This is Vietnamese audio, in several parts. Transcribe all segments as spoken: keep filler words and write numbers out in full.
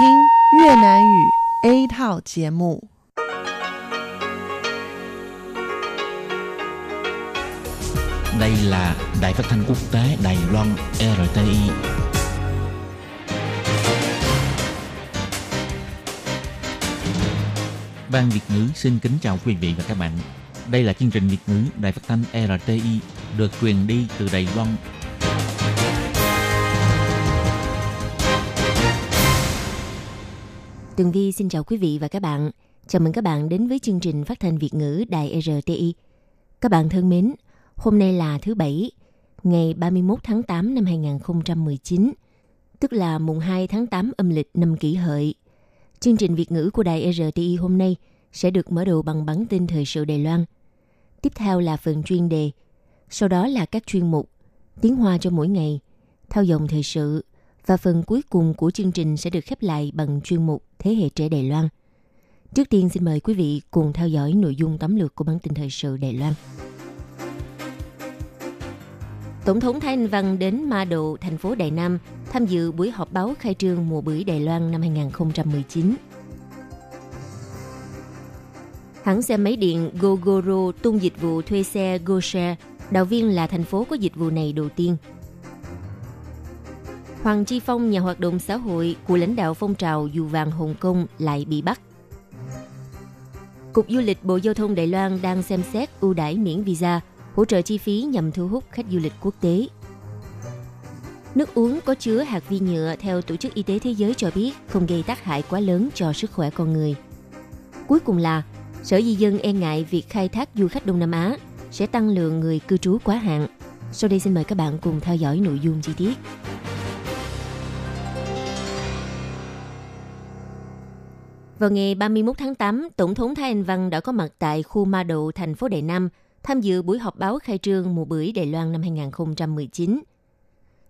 听越南语A 套节目。 Đây là Đài Phát thanh Quốc tế Đài Loan rờ tê i. Ban Việt ngữ xin kính chào quý vị và các bạn. Đây là chương trình Việt ngữ Đài Phát thanh rờ tê i được truyền đi từ Đài Loan. Tường Vi xin chào quý vị và các bạn. Chào mừng các bạn đến với chương trình phát thanh Việt ngữ Đài rờ tê i. Các bạn thân mến, hôm nay là thứ Bảy, ngày ba mươi mốt tháng tám năm hai nghìn không trăm mười chín, tức là mùng hai tháng tám âm lịch năm Kỷ Hợi. Chương trình Việt ngữ của Đài rờ tê i hôm nay sẽ được mở đầu bằng bản tin thời sự Đài Loan. Tiếp theo là phần chuyên đề, sau đó là các chuyên mục Tiếng Hoa cho mỗi ngày, Theo dòng thời sự, và phần cuối cùng của chương trình sẽ được khép lại bằng chuyên mục Thế hệ trẻ Đài Loan. Trước tiên xin mời quý vị cùng theo dõi nội dung tóm lược của bản tin thời sự Đài Loan. Tổng thống Thái Anh Văn đến Ma Độ, thành phố Đài Nam, tham dự buổi họp báo khai trương mùa bưởi Đài Loan năm hai nghìn không trăm mười chín. Hãng xe máy điện GoGoro tung dịch vụ thuê xe GoShare, Đạo Viên là thành phố có dịch vụ này đầu tiên. Hoàng Chi Phong, nhà hoạt động xã hội của lãnh đạo phong trào Dù Vàng Hồng Kông lại bị bắt. Cục Du lịch Bộ Giao thông Đài Loan đang xem xét ưu đãi miễn visa, hỗ trợ chi phí nhằm thu hút khách du lịch quốc tế. Nước uống có chứa hạt vi nhựa theo Tổ chức Y tế Thế giới cho biết không gây tác hại quá lớn cho sức khỏe con người. Cuối cùng là, Sở Di dân e ngại việc khai thác du khách Đông Nam Á sẽ tăng lượng người cư trú quá hạn. Sau đây xin mời các bạn cùng theo dõi nội dung chi tiết. Vào ngày ba mươi mốt tháng tám, Tổng thống Thái Anh Văn đã có mặt tại khu Ma Độ, thành phố Đài Nam, tham dự buổi họp báo khai trương mùa bưởi Đài Loan năm hai nghìn không trăm mười chín.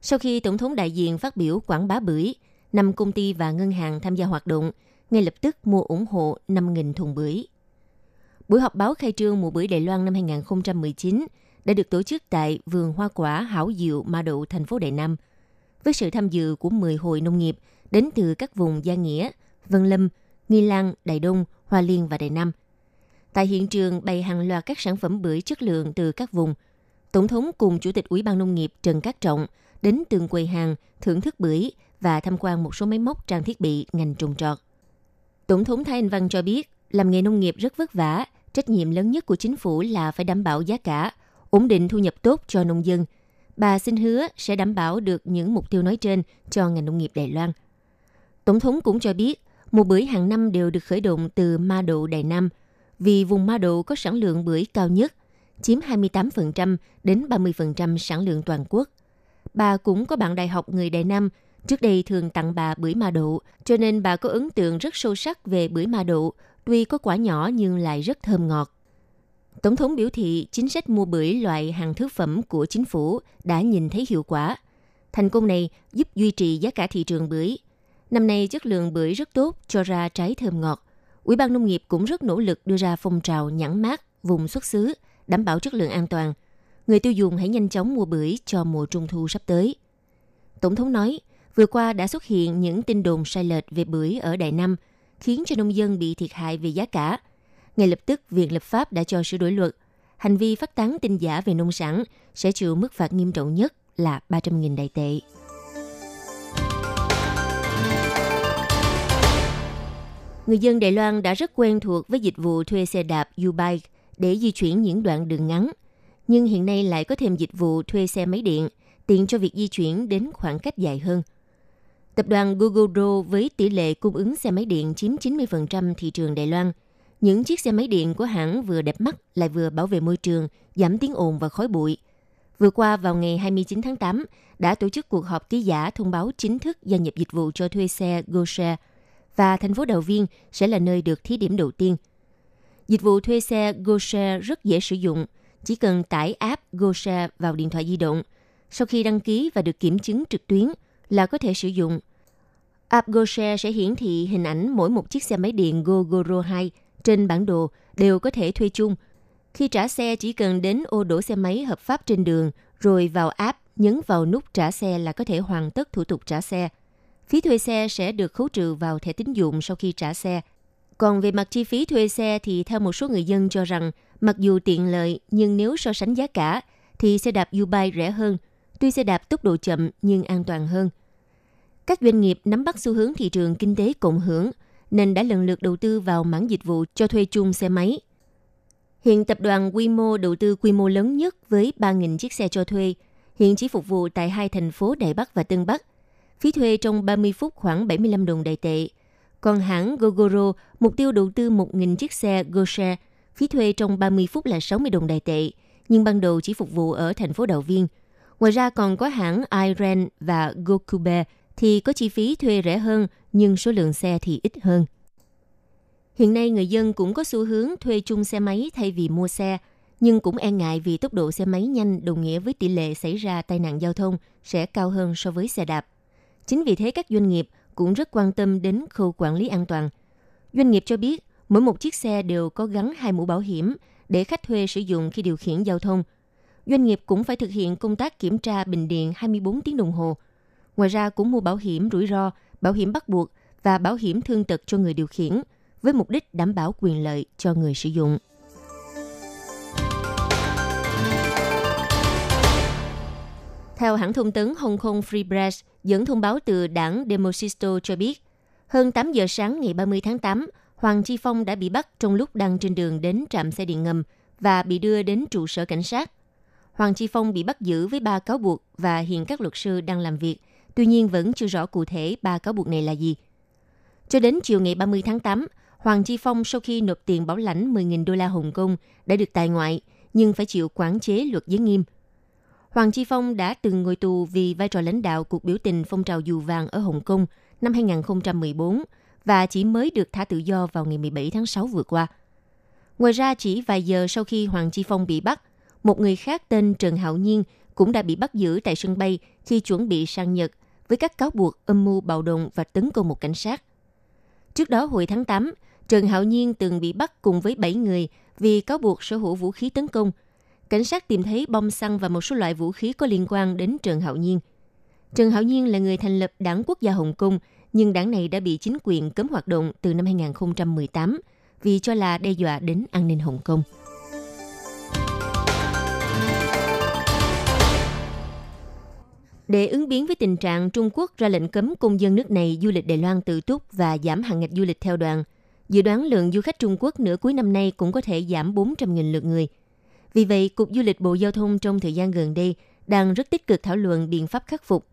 Sau khi Tổng thống đại diện phát biểu quảng bá bưởi, năm công ty và ngân hàng tham gia hoạt động ngay lập tức mua ủng hộ năm nghìn thùng bưởi. Buổi họp báo khai trương mùa bưởi Đài Loan năm hai nghìn không trăm mười chín đã được tổ chức tại Vườn Hoa Quả Hảo Diệu Ma Độ, thành phố Đài Nam, với sự tham dự của mười hội nông nghiệp đến từ các vùng Gia Nghĩa, Vân Lâm, Nghi Lan, Đài Đông, Hoa Liên và Đài Nam. Tại hiện trường bày hàng loạt các sản phẩm bưởi chất lượng từ các vùng. Tổng thống cùng Chủ tịch Ủy ban Nông nghiệp Trần Cát Trọng đến từng quầy hàng thưởng thức bưởi và tham quan một số máy móc trang thiết bị ngành trồng trọt. Tổng thống Thái Anh Văn cho biết, làm nghề nông nghiệp rất vất vả, trách nhiệm lớn nhất của chính phủ là phải đảm bảo giá cả, ổn định thu nhập tốt cho nông dân. Bà xin hứa sẽ đảm bảo được những mục tiêu nói trên cho ngành nông nghiệp Đài Loan. Tổng thống cũng cho biết, mùa bưởi hàng năm đều được khởi động từ Ma Độ, Đài Nam, vì vùng Ma Độ có sản lượng bưởi cao nhất, chiếm hai mươi tám phần trăm đến ba mươi phần trăm sản lượng toàn quốc. Bà cũng có bạn đại học người Đài Nam, trước đây thường tặng bà bưởi Ma Độ, cho nên bà có ấn tượng rất sâu sắc về bưởi Ma Độ, tuy có quả nhỏ nhưng lại rất thơm ngọt. Tổng thống biểu thị chính sách mua bưởi loại hàng thứ phẩm của chính phủ đã nhìn thấy hiệu quả. Thành công này giúp duy trì giá cả thị trường bưởi. Năm nay chất lượng bưởi rất tốt, cho ra trái thơm ngọt. Ủy ban Nông nghiệp cũng rất nỗ lực đưa ra phong trào nhãn mác, vùng xuất xứ, đảm bảo chất lượng an toàn. Người tiêu dùng hãy nhanh chóng mua bưởi cho mùa trung thu sắp tới. Tổng thống nói, vừa qua đã xuất hiện những tin đồn sai lệch về bưởi ở Đài Nam, khiến cho nông dân bị thiệt hại về giá cả. Ngay lập tức, Viện Lập pháp đã cho sửa đổi luật. Hành vi phát tán tin giả về nông sản sẽ chịu mức phạt nghiêm trọng nhất là ba trăm nghìn Đài tệ. Người dân Đài Loan đã rất quen thuộc với dịch vụ thuê xe đạp U-bike để di chuyển những đoạn đường ngắn. Nhưng hiện nay lại có thêm dịch vụ thuê xe máy điện, tiện cho việc di chuyển đến khoảng cách dài hơn. Tập đoàn GoGoro với tỷ lệ cung ứng xe máy điện chiếm chín mươi phần trăm thị trường Đài Loan. Những chiếc xe máy điện của hãng vừa đẹp mắt lại vừa bảo vệ môi trường, giảm tiếng ồn và khói bụi. Vừa qua vào ngày hai mươi chín tháng tám, đã tổ chức cuộc họp ký giả thông báo chính thức gia nhập dịch vụ cho thuê xe GoShare, và thành phố Đào Viên sẽ là nơi được thí điểm đầu tiên. Dịch vụ thuê xe GoShare rất dễ sử dụng, chỉ cần tải app GoShare vào điện thoại di động. Sau khi đăng ký và được kiểm chứng trực tuyến là có thể sử dụng. App GoShare sẽ hiển thị hình ảnh mỗi một chiếc xe máy điện GoGoro hai trên bản đồ đều có thể thuê chung. Khi trả xe chỉ cần đến ô đỗ xe máy hợp pháp trên đường, rồi vào app, nhấn vào nút trả xe là có thể hoàn tất thủ tục trả xe. phí thuê xe sẽ được khấu trừ vào thẻ tín dụng sau khi trả xe. Còn về mặt chi phí thuê xe thì theo một số người dân cho rằng, mặc dù tiện lợi nhưng nếu so sánh giá cả thì xe đạp U-bike rẻ hơn, tuy xe đạp tốc độ chậm nhưng an toàn hơn. Các doanh nghiệp nắm bắt xu hướng thị trường kinh tế cộng hưởng nên đã lần lượt đầu tư vào mảng dịch vụ cho thuê chung xe máy. Hiện tập đoàn WeMo đầu tư quy mô lớn nhất với ba nghìn chiếc xe cho thuê, hiện chỉ phục vụ tại hai thành phố Đài Bắc và Tân Bắc. Phí thuê trong ba mươi phút khoảng bảy mươi lăm đồng Đài tệ. Còn hãng GoGoro mục tiêu đầu tư một nghìn chiếc xe GoShare, phí thuê trong ba mươi phút là sáu mươi đồng Đài tệ, nhưng ban đầu chỉ phục vụ ở thành phố Đạo Viên. Ngoài ra còn có hãng iRent và GoCube thì có chi phí thuê rẻ hơn nhưng số lượng xe thì ít hơn. Hiện nay người dân cũng có xu hướng thuê chung xe máy thay vì mua xe, nhưng cũng e ngại vì tốc độ xe máy nhanh đồng nghĩa với tỷ lệ xảy ra tai nạn giao thông sẽ cao hơn so với xe đạp. Chính vì thế các doanh nghiệp cũng rất quan tâm đến khâu quản lý an toàn. Doanh nghiệp cho biết mỗi một chiếc xe đều có gắn hai mũ bảo hiểm để khách thuê sử dụng khi điều khiển giao thông. Doanh nghiệp cũng phải thực hiện công tác kiểm tra bình điện hai mươi bốn tiếng đồng hồ. Ngoài ra cũng mua bảo hiểm rủi ro, bảo hiểm bắt buộc và bảo hiểm thương tật cho người điều khiển, với mục đích đảm bảo quyền lợi cho người sử dụng. Theo hãng thông tấn Hong Kong Free Press, dẫn thông báo từ đảng Demosisto cho biết, hơn tám giờ sáng ngày ba mươi tháng tám, Hoàng Chi Phong đã bị bắt trong lúc đang trên đường đến trạm xe điện ngầm và bị đưa đến trụ sở cảnh sát. Hoàng Chi Phong bị bắt giữ với ba cáo buộc và hiện các luật sư đang làm việc, tuy nhiên vẫn chưa rõ cụ thể ba cáo buộc này là gì. Cho đến chiều ngày ba mươi tháng tám, Hoàng Chi Phong sau khi nộp tiền bảo lãnh mười nghìn đô la Hồng Kông đã được tại ngoại, nhưng phải chịu quản chế luật giới nghiêm. Hoàng Chi Phong đã từng ngồi tù vì vai trò lãnh đạo cuộc biểu tình phong trào dù vàng ở Hồng Kông năm hai không một bốn và chỉ mới được thả tự do vào ngày mười bảy tháng sáu vừa qua. Ngoài ra, chỉ vài giờ sau khi Hoàng Chi Phong bị bắt, một người khác tên Trần Hạo Nhiên cũng đã bị bắt giữ tại sân bay khi chuẩn bị sang Nhật với các cáo buộc âm mưu bạo động và tấn công một cảnh sát. Trước đó hồi tháng tám, Trần Hạo Nhiên từng bị bắt cùng với bảy người vì cáo buộc sở hữu vũ khí tấn công. Cảnh sát tìm thấy bom xăng và một số loại vũ khí có liên quan đến Trần Hạo Nhiên. Trần Hạo Nhiên là người thành lập Đảng Quốc gia Hồng Kông, nhưng đảng này đã bị chính quyền cấm hoạt động từ năm hai không một tám vì cho là đe dọa đến an ninh Hồng Kông. Để ứng biến với tình trạng Trung Quốc ra lệnh cấm công dân nước này du lịch Đài Loan tự túc và giảm hạn ngạch du lịch theo đoàn, dự đoán lượng du khách Trung Quốc nửa cuối năm nay cũng có thể giảm bốn trăm nghìn lượt người. Vì vậy, Cục Du lịch Bộ Giao thông trong thời gian gần đây đang rất tích cực thảo luận biện pháp khắc phục,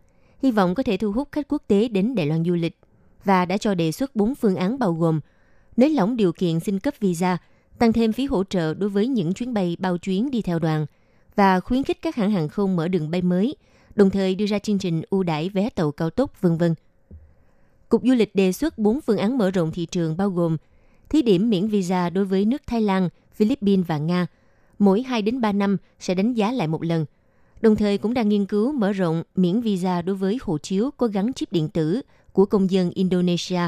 hy vọng có thể thu hút khách quốc tế đến Đài Loan du lịch và đã cho đề xuất bốn phương án bao gồm nới lỏng điều kiện xin cấp visa, tăng thêm phí hỗ trợ đối với những chuyến bay bao chuyến đi theo đoàn và khuyến khích các hãng hàng không mở đường bay mới, đồng thời đưa ra chương trình ưu đãi vé tàu cao tốc, vân vân. Cục Du lịch đề xuất bốn phương án mở rộng thị trường bao gồm thí điểm miễn visa đối với nước Thái Lan, Philippines và Nga, mỗi hai đến ba năm sẽ đánh giá lại một lần. Đồng thời cũng đang nghiên cứu mở rộng miễn visa đối với hộ chiếu có gắn chip điện tử của công dân Indonesia,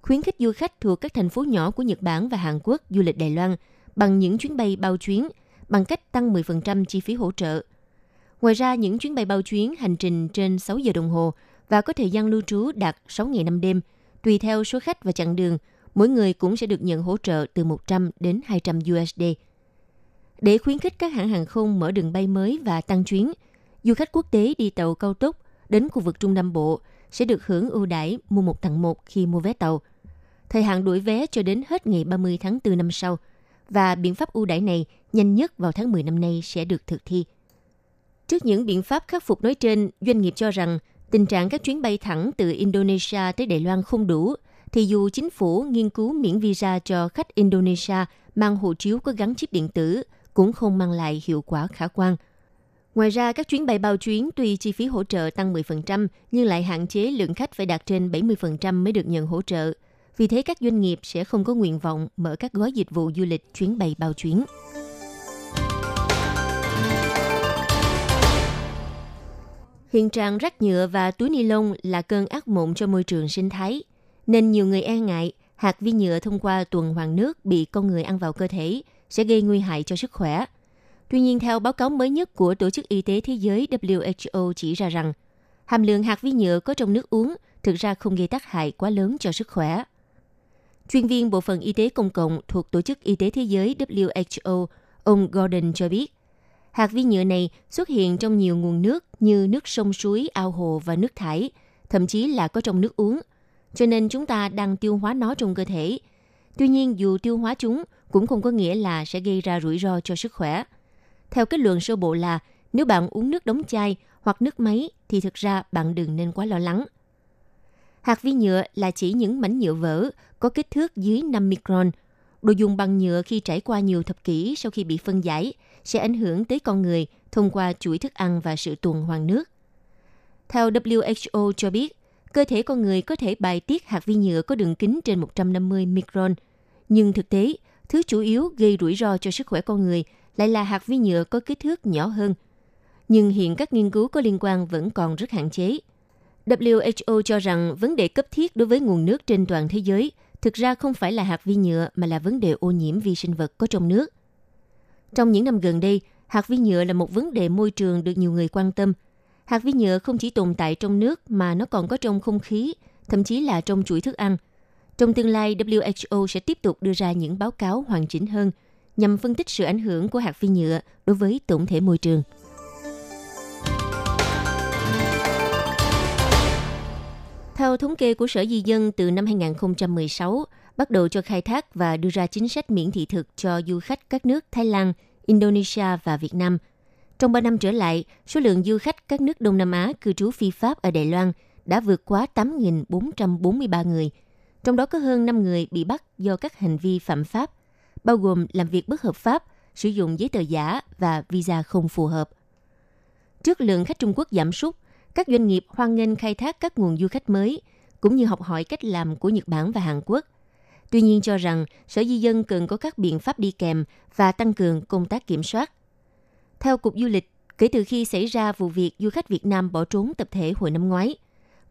khuyến khích du khách thuộc các thành phố nhỏ của Nhật Bản và Hàn Quốc du lịch Đài Loan bằng những chuyến bay bao chuyến bằng cách tăng mười phần trăm chi phí hỗ trợ. Ngoài ra, những chuyến bay bao chuyến hành trình trên sáu giờ đồng hồ và có thời gian lưu trú đạt sáu ngày năm đêm, tùy theo số khách và chặng đường, mỗi người cũng sẽ được nhận hỗ trợ từ một trăm đến hai trăm u ét đê. Để khuyến khích các hãng hàng không mở đường bay mới và tăng chuyến, du khách quốc tế đi tàu cao tốc đến khu vực Trung Nam Bộ sẽ được hưởng ưu đãi mua một tặng một khi mua vé tàu. Thời hạn đổi vé cho đến hết ngày ba mươi tháng tư năm sau và biện pháp ưu đãi này nhanh nhất vào tháng mười năm nay sẽ được thực thi. Trước những biện pháp khắc phục nói trên, doanh nghiệp cho rằng tình trạng các chuyến bay thẳng từ Indonesia tới Đài Loan không đủ, thì dù chính phủ nghiên cứu miễn visa cho khách Indonesia mang hộ chiếu có gắn chip điện tử cũng không mang lại hiệu quả khả quan. Ngoài ra, các chuyến bay bao chuyến tuy chi phí hỗ trợ tăng mười phần trăm nhưng lại hạn chế lượng khách phải đạt trên bảy mươi phần trăm mới được nhận hỗ trợ. Vì thế, các doanh nghiệp sẽ không có nguyện vọng mở các gói dịch vụ du lịch chuyến bay bao chuyến. Hiện trạng rác nhựa và túi ni lông là cơn ác mộng cho môi trường sinh thái, nên nhiều người e ngại hạt vi nhựa thông qua tuần hoàn nước bị con người ăn vào cơ thể sẽ gây nguy hại cho sức khỏe. Tuy nhiên, theo báo cáo mới nhất của Tổ chức Y tế Thế giới W H O chỉ ra rằng, hàm lượng hạt vi nhựa có trong nước uống thực ra không gây tác hại quá lớn cho sức khỏe. Chuyên viên Bộ phận Y tế Công cộng thuộc Tổ chức Y tế Thế giới W H O, ông Gordon cho biết, hạt vi nhựa này xuất hiện trong nhiều nguồn nước như nước sông suối, ao hồ và nước thải, thậm chí là có trong nước uống, cho nên chúng ta đang tiêu hóa nó trong cơ thể. Tuy nhiên, dù tiêu hóa chúng cũng không có nghĩa là sẽ gây ra rủi ro cho sức khỏe. Theo kết luận sơ bộ là, nếu bạn uống nước đóng chai hoặc nước máy thì thực ra bạn đừng nên quá lo lắng. Hạt vi nhựa là chỉ những mảnh nhựa vỡ có kích thước dưới năm micron. Đồ dùng bằng nhựa khi trải qua nhiều thập kỷ sau khi bị phân giải sẽ ảnh hưởng tới con người thông qua chuỗi thức ăn và sự tuần hoàn nước. Theo W H O cho biết, cơ thể con người có thể bài tiết hạt vi nhựa có đường kính trên một trăm năm mươi micron. Nhưng thực tế, thứ chủ yếu gây rủi ro cho sức khỏe con người lại là hạt vi nhựa có kích thước nhỏ hơn. Nhưng hiện các nghiên cứu có liên quan vẫn còn rất hạn chế. W H O cho rằng vấn đề cấp thiết đối với nguồn nước trên toàn thế giới thực ra không phải là hạt vi nhựa mà là vấn đề ô nhiễm vi sinh vật có trong nước. Trong những năm gần đây, hạt vi nhựa là một vấn đề môi trường được nhiều người quan tâm. Hạt vi nhựa không chỉ tồn tại trong nước mà nó còn có trong không khí, thậm chí là trong chuỗi thức ăn. Trong tương lai, W H O sẽ tiếp tục đưa ra những báo cáo hoàn chỉnh hơn nhằm phân tích sự ảnh hưởng của hạt vi nhựa đối với tổng thể môi trường. Theo thống kê của Sở Di dân, từ năm hai không một sáu, bắt đầu cho khai thác và đưa ra chính sách miễn thị thực cho du khách các nước Thái Lan, Indonesia và Việt Nam. Trong ba năm trở lại, số lượng du khách các nước Đông Nam Á cư trú phi pháp ở Đài Loan đã vượt quá tám nghìn bốn trăm bốn mươi ba người, trong đó có hơn năm người bị bắt do các hành vi phạm pháp, bao gồm làm việc bất hợp pháp, sử dụng giấy tờ giả và visa không phù hợp. Trước lượng khách Trung Quốc giảm sút, các doanh nghiệp hoan nghênh khai thác các nguồn du khách mới, cũng như học hỏi cách làm của Nhật Bản và Hàn Quốc. Tuy nhiên cho rằng, Sở Di dân cần có các biện pháp đi kèm và tăng cường công tác kiểm soát. Theo Cục Du lịch, kể từ khi xảy ra vụ việc du khách Việt Nam bỏ trốn tập thể hồi năm ngoái,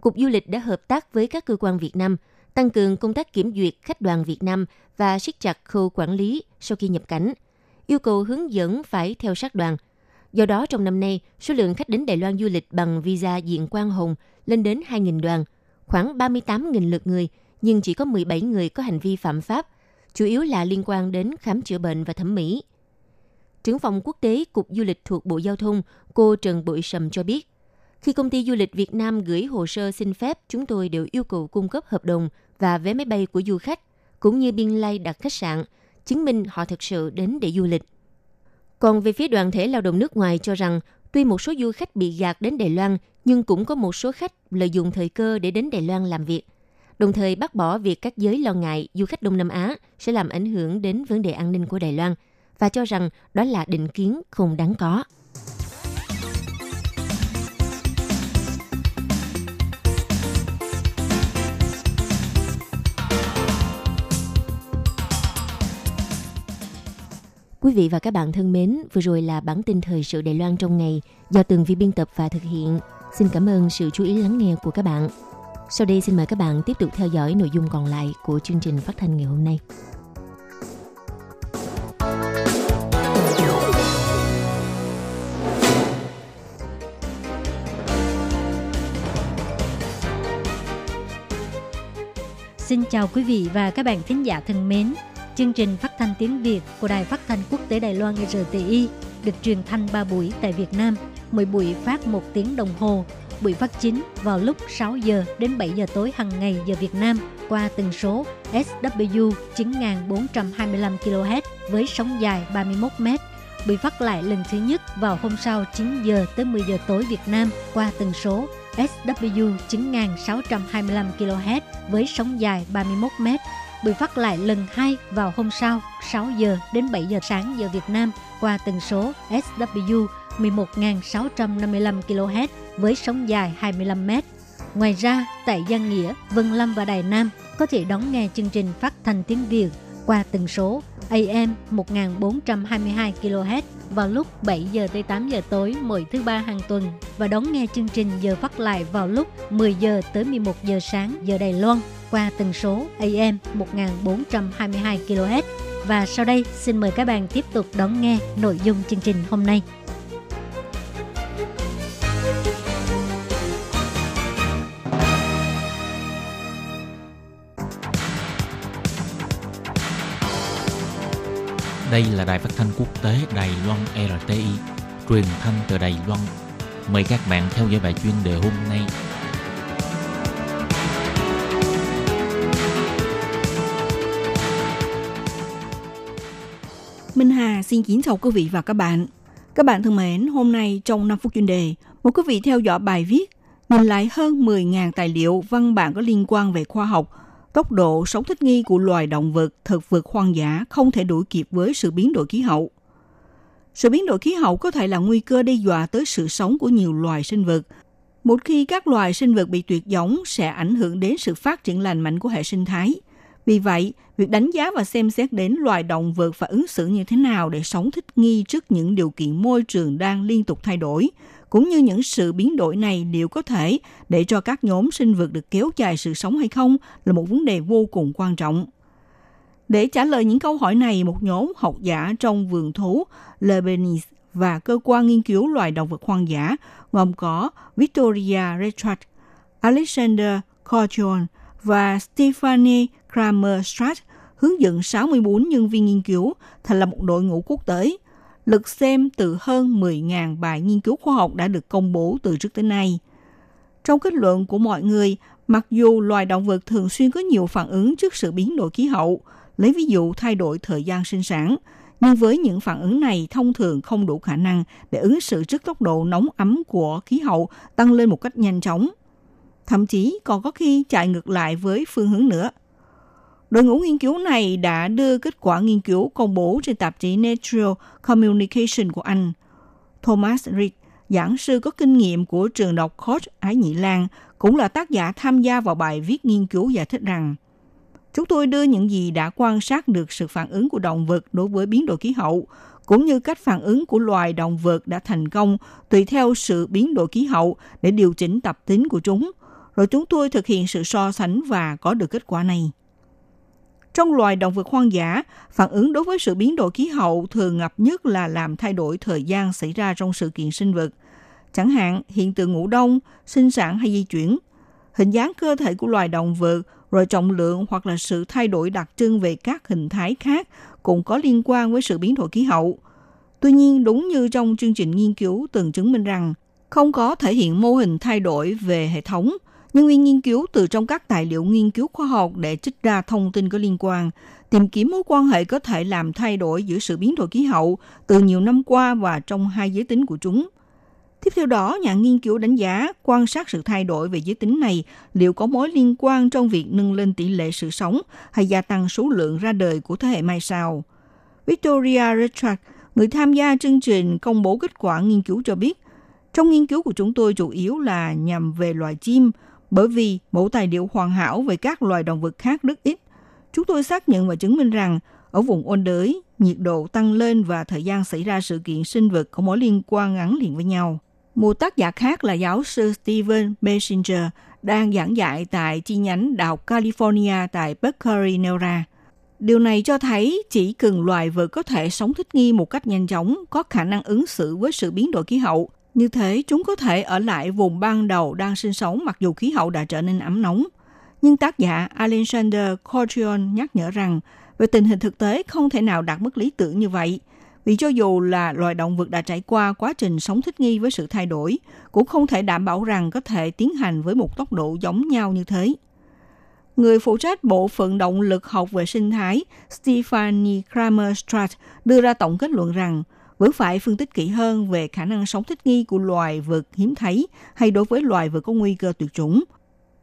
Cục Du lịch đã hợp tác với các cơ quan Việt Nam, tăng cường công tác kiểm duyệt khách đoàn Việt Nam và siết chặt khâu quản lý sau khi nhập cảnh, yêu cầu hướng dẫn phải theo sát đoàn. Do đó, trong năm nay, số lượng khách đến Đài Loan du lịch bằng visa diện quang hồng lên đến hai nghìn đoàn, khoảng ba mươi tám nghìn lượt người, nhưng chỉ có mười bảy người có hành vi phạm pháp, chủ yếu là liên quan đến khám chữa bệnh và thẩm mỹ. Trưởng phòng quốc tế Cục Du lịch thuộc Bộ Giao thông, cô Trần Bội Sầm cho biết, khi công ty du lịch Việt Nam gửi hồ sơ xin phép, chúng tôi đều yêu cầu cung cấp hợp đồng và vé máy bay của du khách, cũng như biên lai đặt khách sạn, chứng minh họ thực sự đến để du lịch. Còn về phía đoàn thể lao động nước ngoài cho rằng, tuy một số du khách bị gạt đến Đài Loan, nhưng cũng có một số khách lợi dụng thời cơ để đến Đài Loan làm việc, đồng thời bác bỏ việc các giới lo ngại du khách Đông Nam Á sẽ làm ảnh hưởng đến vấn đề an ninh của Đài Loan, và cho rằng đó là định kiến không đáng có. Quý vị và các bạn thân mến, vừa rồi là bản tin thời sự Đài Loan trong ngày do Tường Vi biên tập và thực hiện. Xin cảm ơn sự chú ý lắng nghe của các bạn. Sau đây xin mời các bạn tiếp tục theo dõi nội dung còn lại của chương trình phát thanh ngày hôm nay. Xin chào quý vị và các bạn thính giả thân mến. Chương trình phát thanh tiếng Việt của Đài Phát thanh Quốc tế Đài Loan R T I được truyền thanh ba buổi tại Việt Nam, mỗi buổi phát một tiếng đồng hồ. Buổi phát chính vào lúc sáu giờ đến bảy giờ tối hàng ngày giờ Việt Nam qua tần số S W chín nghìn bốn trăm hai mươi lăm ki lô héc với sóng dài ba mươi mốt mét. Buổi phát lại lần thứ nhất vào hôm sau chín giờ tới mười giờ tối Việt Nam qua tần số S W chín nghìn sáu trăm hai mươi lăm ki lô héc với sóng dài ba mươi mốt mét. Buổi phát lại lần hai vào hôm sau sáu giờ đến bảy giờ sáng giờ Việt Nam qua tần số S W mười một nghìn sáu trăm năm mươi lăm ki lô héc với sóng dài hai mươi lăm mét. Ngoài ra, tại Giang Nghĩa, Vân Lâm và Đài Nam có thể đón nghe chương trình phát thanh tiếng Việt qua tần số A M một nghìn bốn trăm hai mươi hai ki lô héc vào lúc bảy giờ tới tám giờ tối mỗi thứ ba hàng tuần và đón nghe chương trình giờ phát lại vào lúc mười giờ tới mười một giờ sáng giờ Đài Loan qua tần số A M một nghìn bốn trăm hai mươi hai ki lô héc. Và sau đây xin mời các bạn tiếp tục đón nghe nội dung chương trình hôm nay. Đây là đài phát thanh quốc tế Đài Loan rờ tê i, truyền thanh từ Đài Loan. Mời các bạn theo dõi bài chuyên đề hôm nay. Minh Hà xin kính chào quý vị và các bạn. Các bạn thân mến, hôm nay trong năm phút chuyên đề, mời quý vị theo dõi bài viết nhìn lại hơn mười nghìn tài liệu văn bản có liên quan về khoa học, tốc độ sống thích nghi của loài động vật, thực vật hoang dã không thể đuổi kịp với sự biến đổi khí hậu. Sự biến đổi khí hậu có thể là nguy cơ đe dọa tới sự sống của nhiều loài sinh vật. Một khi các loài sinh vật bị tuyệt giống sẽ ảnh hưởng đến sự phát triển lành mạnh của hệ sinh thái. Vì vậy, việc đánh giá và xem xét đến loài động vật và ứng xử như thế nào để sống thích nghi trước những điều kiện môi trường đang liên tục thay đổi, cũng như những sự biến đổi này liệu có thể để cho các nhóm sinh vật được kéo dài sự sống hay không là một vấn đề vô cùng quan trọng. Để trả lời những câu hỏi này, một nhóm học giả trong vườn thú Leibniz và cơ quan nghiên cứu loài động vật hoang dã gồm có Victoria Retrach, Alexander Korchon và Stephanie Kramer-Strat hướng dẫn sáu mươi tư nhân viên nghiên cứu thành lập một đội ngũ quốc tế, lượt xem từ hơn mười nghìn bài nghiên cứu khoa học đã được công bố từ trước tới nay. Trong kết luận của mọi người, mặc dù loài động vật thường xuyên có nhiều phản ứng trước sự biến đổi khí hậu, lấy ví dụ thay đổi thời gian sinh sản, nhưng với những phản ứng này thông thường không đủ khả năng để ứng xử trước tốc độ nóng ấm của khí hậu tăng lên một cách nhanh chóng. Thậm chí còn có khi chạy ngược lại với phương hướng nữa. Đội ngũ nghiên cứu này đã đưa kết quả nghiên cứu công bố trên tạp chí Nature Communications của Anh. Thomas Ritt, giảng sư có kinh nghiệm của trường đọc Court Ái Nhĩ Lan, cũng là tác giả tham gia vào bài viết nghiên cứu giải thích rằng chúng tôi đưa những gì đã quan sát được sự phản ứng của động vật đối với biến đổi khí hậu, cũng như cách phản ứng của loài động vật đã thành công tùy theo sự biến đổi khí hậu để điều chỉnh tập tính của chúng. Rồi chúng tôi thực hiện sự so sánh và có được kết quả này. Trong loài động vật hoang dã, phản ứng đối với sự biến đổi khí hậu thường gặp nhất là làm thay đổi thời gian xảy ra trong sự kiện sinh vật, chẳng hạn hiện tượng ngủ đông, sinh sản hay di chuyển. Hình dáng cơ thể của loài động vật, rồi trọng lượng hoặc là sự thay đổi đặc trưng về các hình thái khác cũng có liên quan với sự biến đổi khí hậu. Tuy nhiên, đúng như trong chương trình nghiên cứu từng chứng minh rằng, không có thể hiện mô hình thay đổi về hệ thống, nhân viên nghiên cứu từ trong các tài liệu nghiên cứu khoa học để trích ra thông tin có liên quan, tìm kiếm mối quan hệ có thể làm thay đổi giữa sự biến đổi khí hậu từ nhiều năm qua và trong hai giới tính của chúng. Tiếp theo đó, nhà nghiên cứu đánh giá, quan sát sự thay đổi về giới tính này liệu có mối liên quan trong việc nâng lên tỷ lệ sự sống hay gia tăng số lượng ra đời của thế hệ mai sau. Victoria Retrach, người tham gia chương trình công bố kết quả nghiên cứu cho biết, trong nghiên cứu của chúng tôi chủ yếu là nhằm về loài chim, bởi vì mẫu tài liệu hoàn hảo về các loài động vật khác rất ít. Chúng tôi xác nhận và chứng minh rằng ở vùng ôn đới, nhiệt độ tăng lên và thời gian xảy ra sự kiện sinh vật có mối liên quan gắn liền với nhau. Một tác giả khác là giáo sư Steven Messenger đang giảng dạy tại chi nhánh Đại học California tại Berkeley, Nevada. Điều này cho thấy chỉ cần loài vật có thể sống thích nghi một cách nhanh chóng, có khả năng ứng xử với sự biến đổi khí hậu, như thế, chúng có thể ở lại vùng ban đầu đang sinh sống mặc dù khí hậu đã trở nên ấm nóng. Nhưng tác giả Alexander Korchon nhắc nhở rằng, về tình hình thực tế không thể nào đạt mức lý tưởng như vậy, vì cho dù là loài động vật đã trải qua quá trình sống thích nghi với sự thay đổi, cũng không thể đảm bảo rằng có thể tiến hành với một tốc độ giống nhau như thế. Người phụ trách bộ phận động lực học về sinh thái Stephanie Kramer-Strat đưa ra tổng kết luận rằng, vẫn phải phân tích kỹ hơn về khả năng sống thích nghi của loài vật hiếm thấy hay đối với loài vật có nguy cơ tuyệt chủng.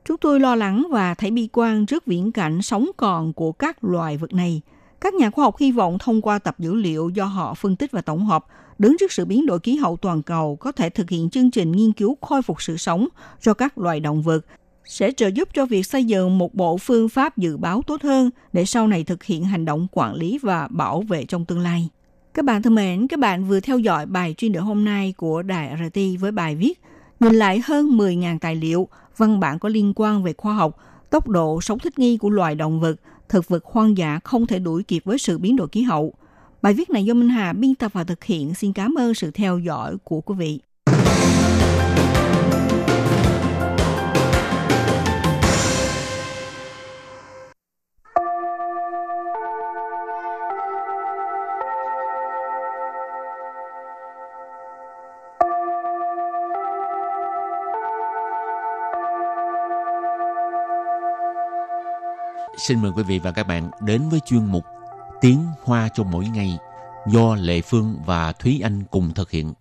Chúng tôi lo lắng và thấy bi quan trước viễn cảnh sống còn của các loài vật này. Các nhà khoa học hy vọng thông qua tập dữ liệu do họ phân tích và tổng hợp, đứng trước sự biến đổi khí hậu toàn cầu có thể thực hiện chương trình nghiên cứu khôi phục sự sống cho các loài động vật, sẽ trợ giúp cho việc xây dựng một bộ phương pháp dự báo tốt hơn để sau này thực hiện hành động quản lý và bảo vệ trong tương lai. Các bạn thân mến, các bạn vừa theo dõi bài chuyên đề hôm nay của Đài rờ tê i với bài viết nhìn lại hơn mười nghìn tài liệu, văn bản có liên quan về khoa học, tốc độ sống thích nghi của loài động vật, thực vật hoang dã không thể đuổi kịp với sự biến đổi khí hậu. Bài viết này do Minh Hà biên tập và thực hiện. Xin cảm ơn sự theo dõi của quý vị. xin mời quý vị và các bạn đến với chuyên mục Tiếng Hoa cho mỗi ngày do Lệ Phương và Thúy Anh cùng thực hiện.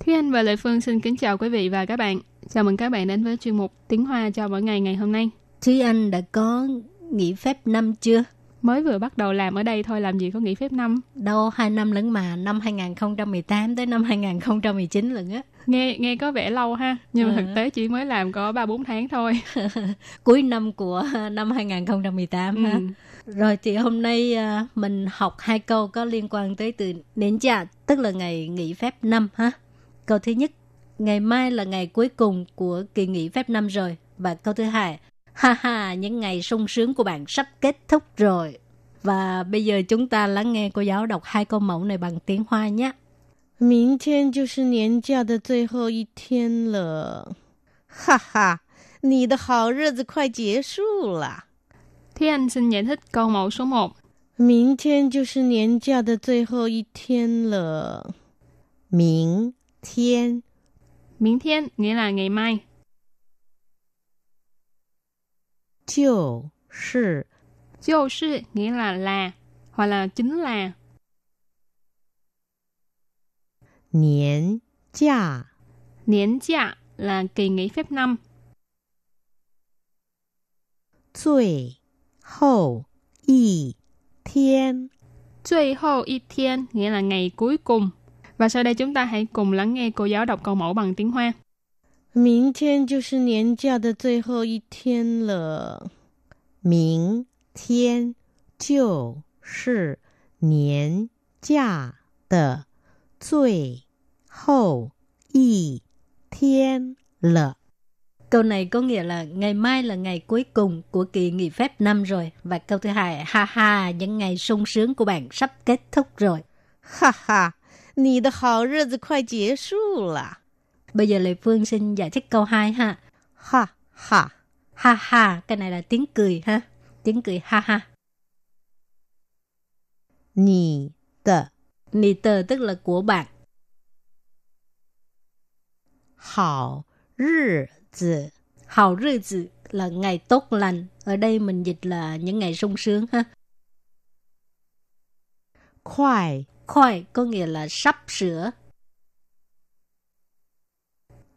Thúy Anh và Lệ Phương xin kính chào quý vị và các bạn. Chào mừng các bạn đến với chuyên mục Tiếng Hoa cho mỗi ngày ngày hôm nay. Thúy Anh đã có nghỉ phép năm chưa? Mới vừa bắt đầu làm ở đây thôi, làm gì có nghỉ phép năm. Đâu, hai năm lẫn mà, năm hai không một tám tới năm hai không một chín lận á. Nghe nghe có vẻ lâu ha, nhưng mà thực tế chỉ mới làm có ba bốn tháng thôi. Cuối năm của năm hai không một tám ừ. ha. Rồi thì hôm nay mình học hai câu có liên quan tới từ nến trà, tức là ngày nghỉ phép năm ha. Câu thứ nhất, ngày mai là ngày cuối cùng của kỳ nghỉ phép năm rồi. Và câu thứ hai, ha ha, những ngày sung sướng của bạn sắp kết thúc rồi. Và bây giờ chúng ta lắng nghe cô giáo đọc hai câu mẫu này bằng tiếng Hoa nhé. Mình thiên là niên gia de cuối hậu một thiên lợ. Ha ha, nì de hào nhật zi kuai jiē shù la. Thúy Anh xin giải thích câu mẫu số một. Mình thiên là niên gia de cuối hậu một thiên lợ. Mình thiên. Mình thiên nghĩa là ngày mai. 就是 就是 nghĩa là là hoặc là chính là. 年假 年假 là kỳ nghỉ phép năm. 最后一天 最后一天 nghĩa là ngày cuối cùng. Và sau đây chúng ta hãy cùng lắng nghe cô giáo đọc câu mẫu bằng tiếng Hoa. 明天就是年假的最后一天了 明天就是年假的最后一天了 Câu này có nghĩa là ngày mai là ngày cuối cùng của kỳ nghỉ phép năm rồi. Và câu thứ hai, ha ha, những ngày sung sướng của bạn sắp kết thúc rồi. Ha ha, 你的好日子快结束了 Bây giờ Lê Phương xin giải thích câu hai ha. Ha ha. Ha ha, cái này là tiếng cười ha. Tiếng cười ha ha. Nì tờ. Nì tờ tức là của bạn. Hào rì zi. Hào rì zi là ngày tốt lành. Ở đây mình dịch là những ngày sung sướng ha. Khoai. Khoai có nghĩa là sắp sửa.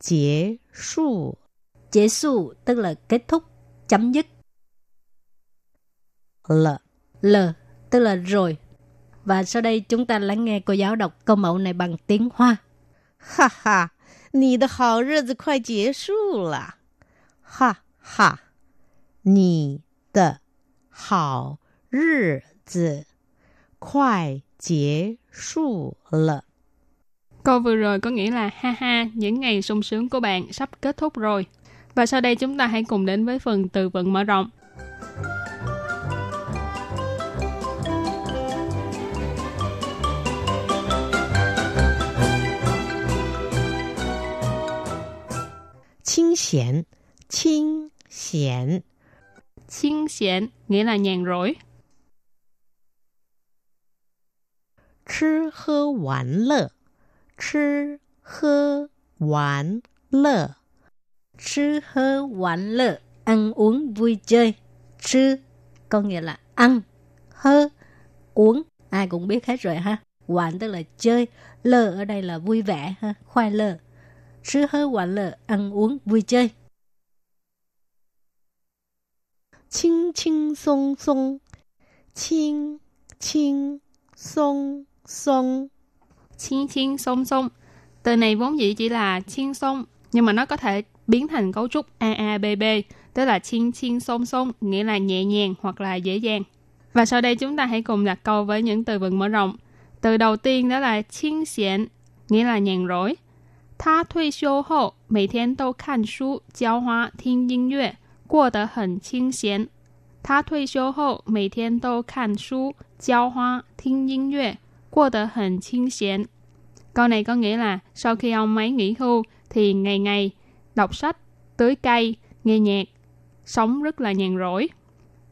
Kết thúc. Kết thúc tức là kết thúc, chấm dứt. L. L tức là rồi. Và sau đây chúng ta lắng nghe cô giáo đọc câu mẫu này bằng tiếng Hoa. Ha ha, nì de hào rì zi kuai jiē shù la. Ha ha, nì de hào rì zi kuai jiē shù la. Câu vừa rồi có nghĩa là ha ha, những ngày sung sướng của bạn sắp kết thúc rồi. Và sau đây chúng ta hãy cùng đến với phần từ vựng mở rộng. Chinh xiển, chinh xiển. Chinh xiển nghĩa là nhàn rỗi. Chứ hơ hoàn lợ. 吃喝玩乐 吃喝玩乐 ăn uống vui chơi. 吃 có nghĩa là ăn, hơ uống ai cũng biết hết rồi ha. Hoàn tức là chơi, lơ ở đây là vui vẻ ha, khoai lơ. 吃喝玩乐 ăn uống vui chơi. 轻轻松松 轻轻松松 Chinh chinh song song. Từ này vốn dĩ chỉ là chinh song, nhưng mà nó có thể biến thành cấu trúc a a bê bê, tức là chinh chinh song song, nghĩa là nhẹ nhàng hoặc là dễ dàng. Và sau đây chúng ta hãy cùng đặt câu với những từ vựng mở rộng. Từ đầu tiên đó là chinh xiển, nghĩa là nhàn rỗi. Tha thuê siêu hậu, mỗi thiên đều khăn su, giao hoa, thiên yên yue, qua đỡ hẳn chinh xiển. Tha thuê siêu hậu, mỗi thiên đều khăn su, giao hoa, thiên yên yue, qua đỡ hẳn chinh xiển. Câu này có nghĩa là sau khi ông ấy nghỉ hưu thì ngày ngày đọc sách, tưới cây, nghe nhạc, sống rất là nhàn rỗi.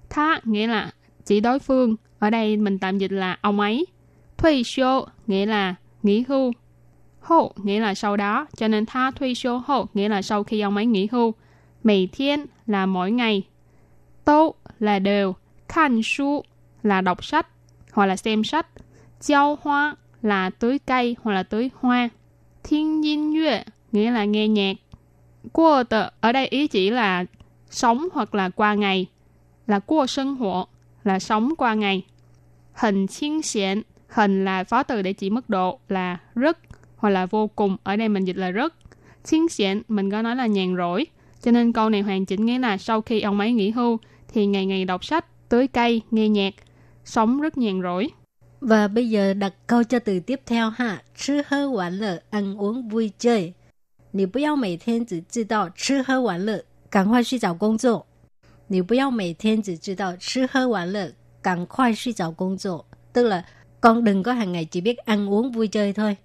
Tha nghĩa là chỉ đối phương, ở đây mình tạm dịch là ông ấy. Thuê show nghĩa là nghỉ hưu. hậu nghĩa là sau đó, cho nên tha thuy số hậu nghĩa là sau khi ông ấy nghỉ hưu. Mì thiên là mỗi ngày. Tâu là đều. Khăn su là đọc sách hoặc là xem sách. Giao hoa là tưới cây hoặc là tưới hoa. Thiên nhiên yue nghĩa là nghe nhạc. Qua tờ ở đây ý chỉ là sống hoặc là qua ngày. Là qua sinh hoạt là sống qua ngày. Hình chiến xiển, hình là phó từ để chỉ mức độ là rất hoặc là vô cùng. Ở đây mình dịch là rất. Chiến xiển mình có nói là nhàn rỗi. Cho nên câu này hoàn chỉnh nghĩa là sau khi ông ấy nghỉ hưu thì ngày ngày đọc sách, tưới cây, nghe nhạc, sống rất nhàn rỗi. Và bây giờ đặt câu cho từ tiếp theo ha. Chứ hơ quản lợ, ăn uống vui chơi. Nì bù yào mày thiên chỉ chỉ đạo chứ hơ quản lợ, gắn khoai suy dạo công dụ. Nì bù yào mày thiên chỉ chỉ đạo chứ hơ quản lợ, gắn khoai suy dạo công dụ. Tức là con đừng có hàng ngày chỉ biết ăn uống vui chơi thôi.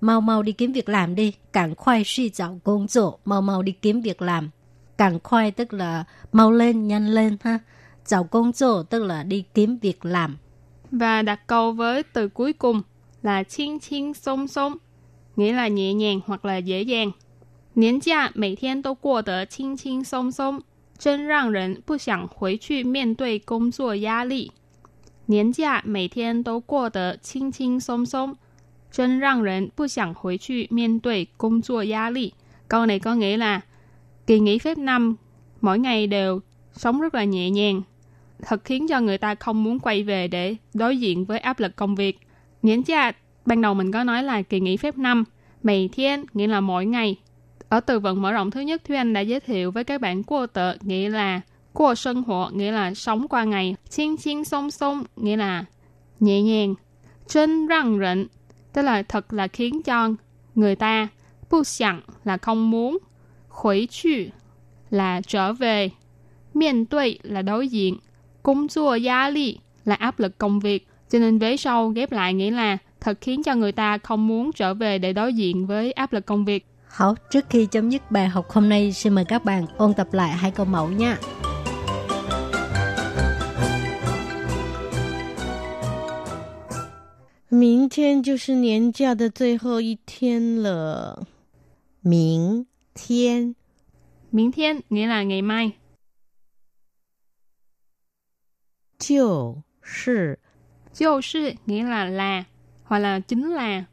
Mau mau đi kiếm việc làm đi. Gắn khoai suy dạo công dụ. Mau mau đi kiếm việc làm. Càng khoai tức là mau lên, nhanh lên ha. Dạo công dụ tức là đi kiếm việc làm. Và đặt câu với từ cuối cùng là chiên chiên xông xông, nghĩa là nhẹ nhàng hoặc là dễ dàng. Niên giả mỗi thiên đều qua được chiên chiên xông xông, chân rằng người không muốn quay lại面对工作压力. Niên giả mỗi thiên đều qua được chiên chiên xông xông, chân rằng người không muốn quay lại面对工作压力. Câu này có nghĩa là kỳ nghỉ phép năm mỗi ngày đều sống rất là nhẹ nhàng, thật khiến cho người ta không muốn quay về để đối diện với áp lực công việc. Nghĩa là ban đầu mình có nói là kỳ nghỉ phép năm, mày thiên nghĩa là mỗi ngày. Ở từ vựng mở rộng thứ nhất, Thúy Anh đã giới thiệu với các bạn của tợ nghĩa là của sân hộ nghĩa là sống qua ngày. Chiên chiên sông sông nghĩa là nhẹ nhàng. Trên răng rịnh tức là thật là khiến cho người ta, bu sẵn là không muốn, khuấy chư là trở về, miền tuy là đối diện, công chua giá lì là áp lực công việc. Cho nên vế sau ghép lại nghĩa là thật khiến cho người ta không muốn trở về để đối diện với áp lực công việc. Hảo, trước khi chấm dứt bài học hôm nay, xin mời các bạn ôn tập lại hai câu mẫu nha. Mình thiên là niên giả cuối cùng rồi. Mình thiên. Mình thiên nghĩa là ngày mai. 就是 就是 nghĩa là là hoặc là chính là.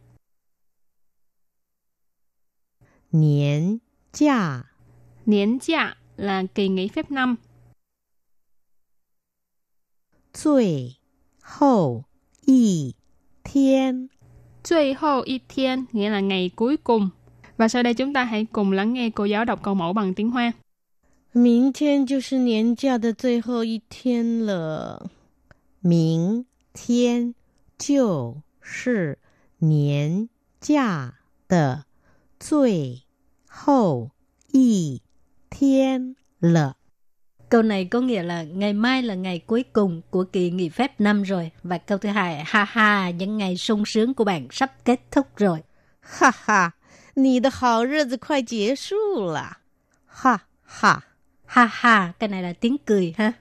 年假 年假 là kỳ nghỉ phép năm. 最后一天 最后一天 nghĩa là ngày cuối cùng. Và sau đây chúng ta hãy cùng lắng nghe cô giáo đọc câu mẫu bằng tiếng Hoa. 明天就是年假的最后一天了 明天就是年假的最后一天了 Câu này có nghĩa là ngày mai là ngày cuối cùng của kỳ nghỉ phép năm rồi. Và câu thứ hai, ha ha, những ngày sung sướng của bạn sắp kết thúc rồi. Ha ha, 你的好日子快结束了 Ha ha. Ha ha, cái này là tiếng cười ha.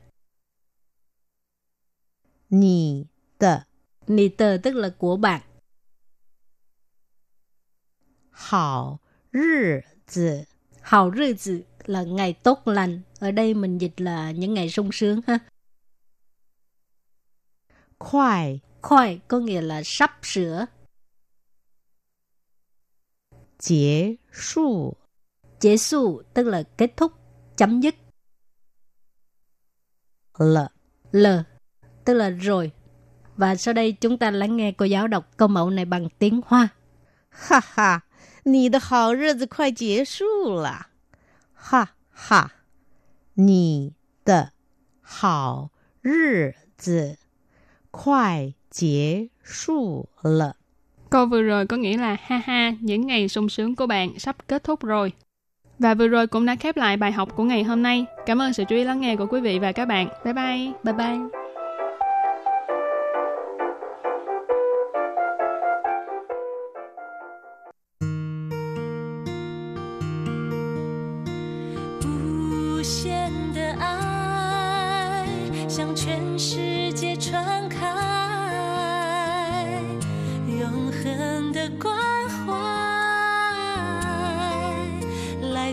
Nì tờ. Nì tờ tức là của bạn. Hào rì zi. Hào rì zi là ngày tốt lành. Ở đây mình dịch là những ngày sung sướng ha. Khoai. Khoai có nghĩa là sắp sửa. Kết thúc. Kết thúc tức là kết thúc, chấm dứt. L. L tức là rồi. Và sau đây chúng ta lắng nghe cô giáo đọc câu mẫu này bằng tiếng Hoa. Ha ha, 你的好日子快结束了. Ha ha, 你的好日子快结束了. Câu vừa rồi có nghĩa là ha ha, những ngày sung sướng của bạn sắp kết thúc rồi. Và vừa rồi cũng đã khép lại bài học của ngày hôm nay. Cảm ơn sự chú ý lắng nghe của quý vị và các bạn. Bye bye. Bye bye.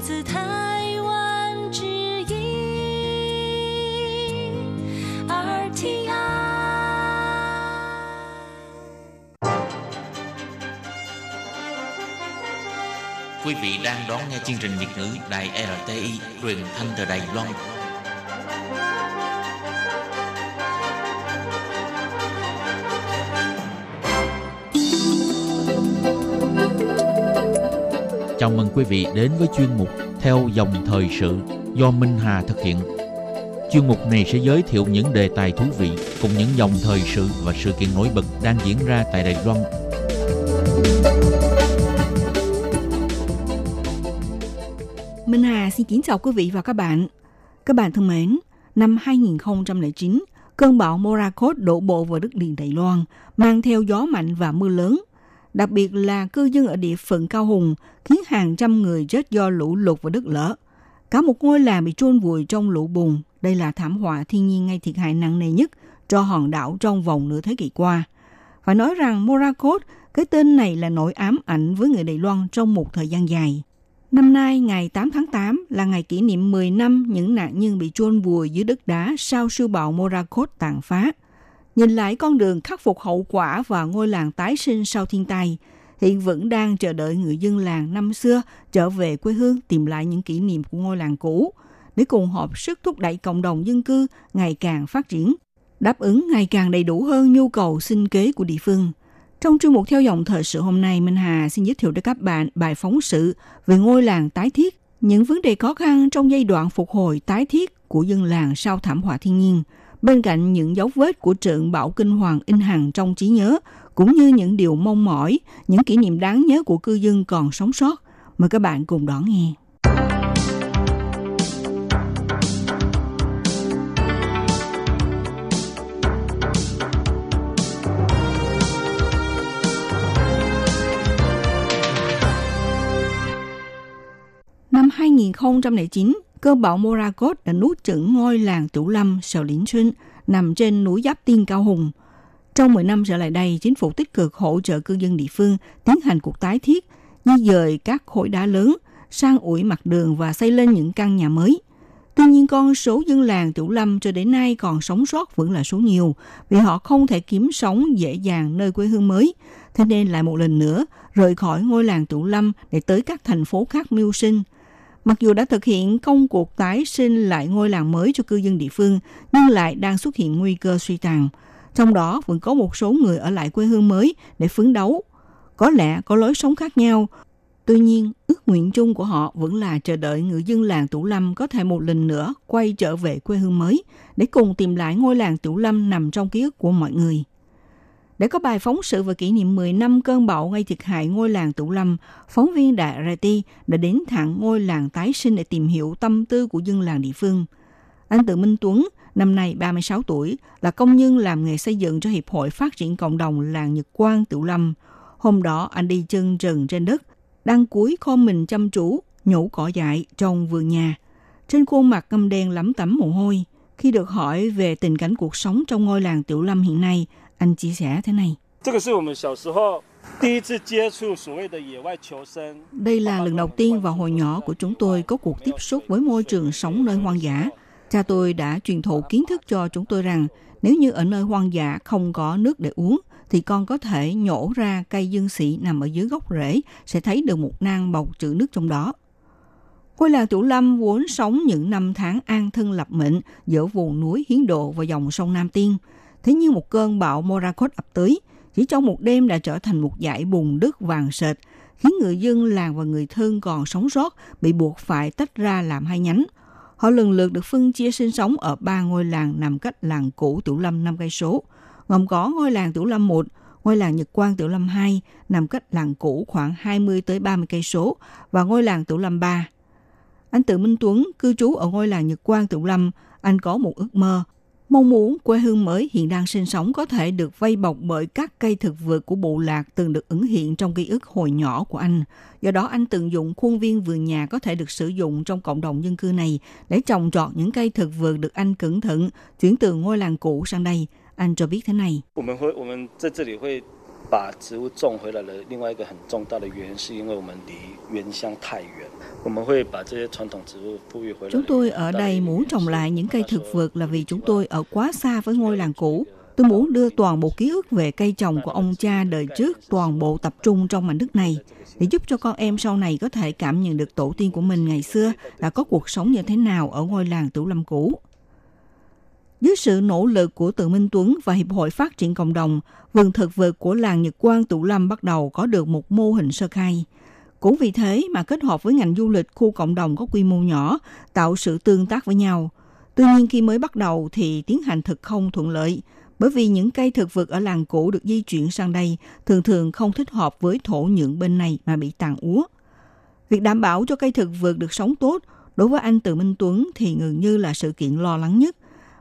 自台湾之音 R T I. Quý vị đang đón nghe chương trình Việt ngữ Đài R T I truyền thanh từ Đài Loan. Chào mừng quý vị đến với chuyên mục Theo dòng thời sự do Minh Hà thực hiện. Chuyên mục này sẽ giới thiệu những đề tài thú vị cùng những dòng thời sự và sự kiện nổi bật đang diễn ra tại Đài Loan. Minh Hà xin kính chào quý vị và các bạn. Các bạn thân mến, năm hai không không chín, cơn bão Morakot đổ bộ vào đất liền Đài Loan, mang theo gió mạnh và mưa lớn. Đặc biệt là cư dân ở địa phận Cao Hùng, khiến hàng trăm người chết do lũ lụt và đất lở. Cả một ngôi làng bị chôn vùi trong lũ bùn. Đây là thảm họa thiên nhiên gây thiệt hại nặng nề nhất cho hòn đảo trong vòng nửa thế kỷ qua. Phải nói rằng Morakot, cái tên này là nỗi ám ảnh với người Đài Loan trong một thời gian dài. Năm nay, ngày tám tháng tám là ngày kỷ niệm mười năm những nạn nhân bị chôn vùi dưới đất đá sau siêu bão Morakot tàn phá. Nhìn lại con đường khắc phục hậu quả và ngôi làng tái sinh sau thiên tai, hiện vẫn đang chờ đợi người dân làng năm xưa trở về quê hương tìm lại những kỷ niệm của ngôi làng cũ, để cùng hợp sức thúc đẩy cộng đồng dân cư ngày càng phát triển, đáp ứng ngày càng đầy đủ hơn nhu cầu sinh kế của địa phương. Trong chương mục Theo dòng thời sự hôm nay, Minh Hà xin giới thiệu đến các bạn bài phóng sự về ngôi làng tái thiết, những vấn đề khó khăn trong giai đoạn phục hồi tái thiết của dân làng sau thảm họa thiên nhiên. Bên cạnh những dấu vết của trận bão kinh hoàng in hằn trong trí nhớ, cũng như những điều mong mỏi, những kỷ niệm đáng nhớ của cư dân còn sống sót, mời các bạn cùng đón nghe. Năm hai không không chín, cơn bão Morakot đã nuốt chửng ngôi làng Tửu Lâm, Sầu Lĩnh Xuân, nằm trên núi Giáp Tiên Cao Hùng. Trong mười năm trở lại đây, chính phủ tích cực hỗ trợ cư dân địa phương tiến hành cuộc tái thiết, di dời các khối đá lớn, san ủi mặt đường và xây lên những căn nhà mới. Tuy nhiên, con số dân làng Tửu Lâm cho đến nay còn sống sót vẫn là số nhiều, vì họ không thể kiếm sống dễ dàng nơi quê hương mới. Thế nên lại một lần nữa, rời khỏi ngôi làng Tửu Lâm để tới các thành phố khác mưu sinh. Mặc dù đã thực hiện công cuộc tái sinh lại ngôi làng mới cho cư dân địa phương, nhưng lại đang xuất hiện nguy cơ suy tàn. Trong đó vẫn có một số người ở lại quê hương mới để phấn đấu. Có lẽ có lối sống khác nhau. Tuy nhiên, ước nguyện chung của họ vẫn là chờ đợi người dân làng Tửu Lâm có thể một lần nữa quay trở về quê hương mới để cùng tìm lại ngôi làng Tửu Lâm nằm trong ký ức của mọi người. Để có bài phóng sự về kỷ niệm mười năm cơn bão gây thiệt hại ngôi làng Tửu Lâm, phóng viên Đài R T I đã đến thẳng ngôi làng tái sinh để tìm hiểu tâm tư của dân làng địa phương. Anh Tự Minh Tuấn, năm nay ba mươi sáu tuổi, là công nhân làm nghề xây dựng cho Hiệp hội Phát triển Cộng đồng làng Nhật Quang Tửu Lâm. Hôm đó, anh đi chân trần trên đất, đang cúi khom mình chăm chú, nhổ cỏ dại trong vườn nhà. Trên khuôn mặt ngăm đen lấm tấm mồ hôi. Khi được hỏi về tình cảnh cuộc sống trong ngôi làng Tửu Lâm hiện nay, anh chia sẻ thế này. Đây là lần đầu tiên vào hồi nhỏ của chúng tôi có cuộc tiếp xúc với môi trường sống nơi hoang dã. Cha tôi đã truyền thụ kiến thức cho chúng tôi rằng nếu như ở nơi hoang dã không có nước để uống, thì con có thể nhổ ra cây dương xị nằm ở dưới gốc rễ, sẽ thấy được một nang bọc trữ nước trong đó. Ngôi làng Tửu Lâm vốn sống những năm tháng an thân lập mệnh giữa vùng núi Hiến Độ và dòng sông Nam Tiên. Thế nhưng một cơn bão Morakot ập tới, chỉ trong một đêm đã trở thành một dải bùn đất vàng sệt, khiến người dân làng và người thân còn sống sót bị buộc phải tách ra làm hai nhánh. Họ lần lượt được phân chia sinh sống ở ba ngôi làng nằm cách làng cũ Tửu Lâm năm cây số, gồm có ngôi làng Tửu Lâm một, ngôi làng Nhật Quang Tửu Lâm hai nằm cách làng cũ khoảng hai mươi tới ba mươi cây số và ngôi làng Tửu Lâm ba. Anh Tự Minh Tuấn cư trú ở ngôi làng Nhật Quang Tửu Lâm, anh có một ước mơ, mong muốn quê hương mới hiện đang sinh sống có thể được vây bọc bởi các cây thực vật của bộ lạc từng được ẩn hiện trong ký ức hồi nhỏ của anh. Do đó anh tận dụng khuôn viên vườn nhà có thể được sử dụng trong cộng đồng dân cư này để trồng trọt những cây thực vật được anh cẩn thận chuyển từ ngôi làng cũ sang đây. Anh cho biết thế này. 把植物种回来的另外一个很重大的原因是因为我们离原乡太远，我们会把这些传统植物复育回来。Chúng tôi ở đây muốn trồng lại những cây thực vật là vì chúng tôi ở quá xa với ngôi làng cũ. Tôi muốn đưa toàn bộ ký ức về cây trồng của ông cha đời trước, toàn bộ tập trung trong mảnh đất này, để giúp cho con em sau này có thể cảm nhận được tổ tiên của mình ngày xưa đã có cuộc sống như thế nào ở ngôi làng Tửu Lâm cũ. Dưới sự nỗ lực của Từ Minh Tuấn và Hiệp hội Phát triển Cộng đồng, vườn thực vật của làng Nhật Quang Tửu Lâm bắt đầu có được một mô hình sơ khai. Cũng vì thế mà kết hợp với ngành du lịch khu cộng đồng có quy mô nhỏ, tạo sự tương tác với nhau. Tuy nhiên khi mới bắt đầu thì tiến hành thực không thuận lợi, bởi vì những cây thực vật ở làng cũ được di chuyển sang đây thường thường không thích hợp với thổ nhưỡng bên này mà bị tàn úa. Việc đảm bảo cho cây thực vật được sống tốt đối với anh Từ Minh Tuấn thì gần như là sự kiện lo lắng nhất.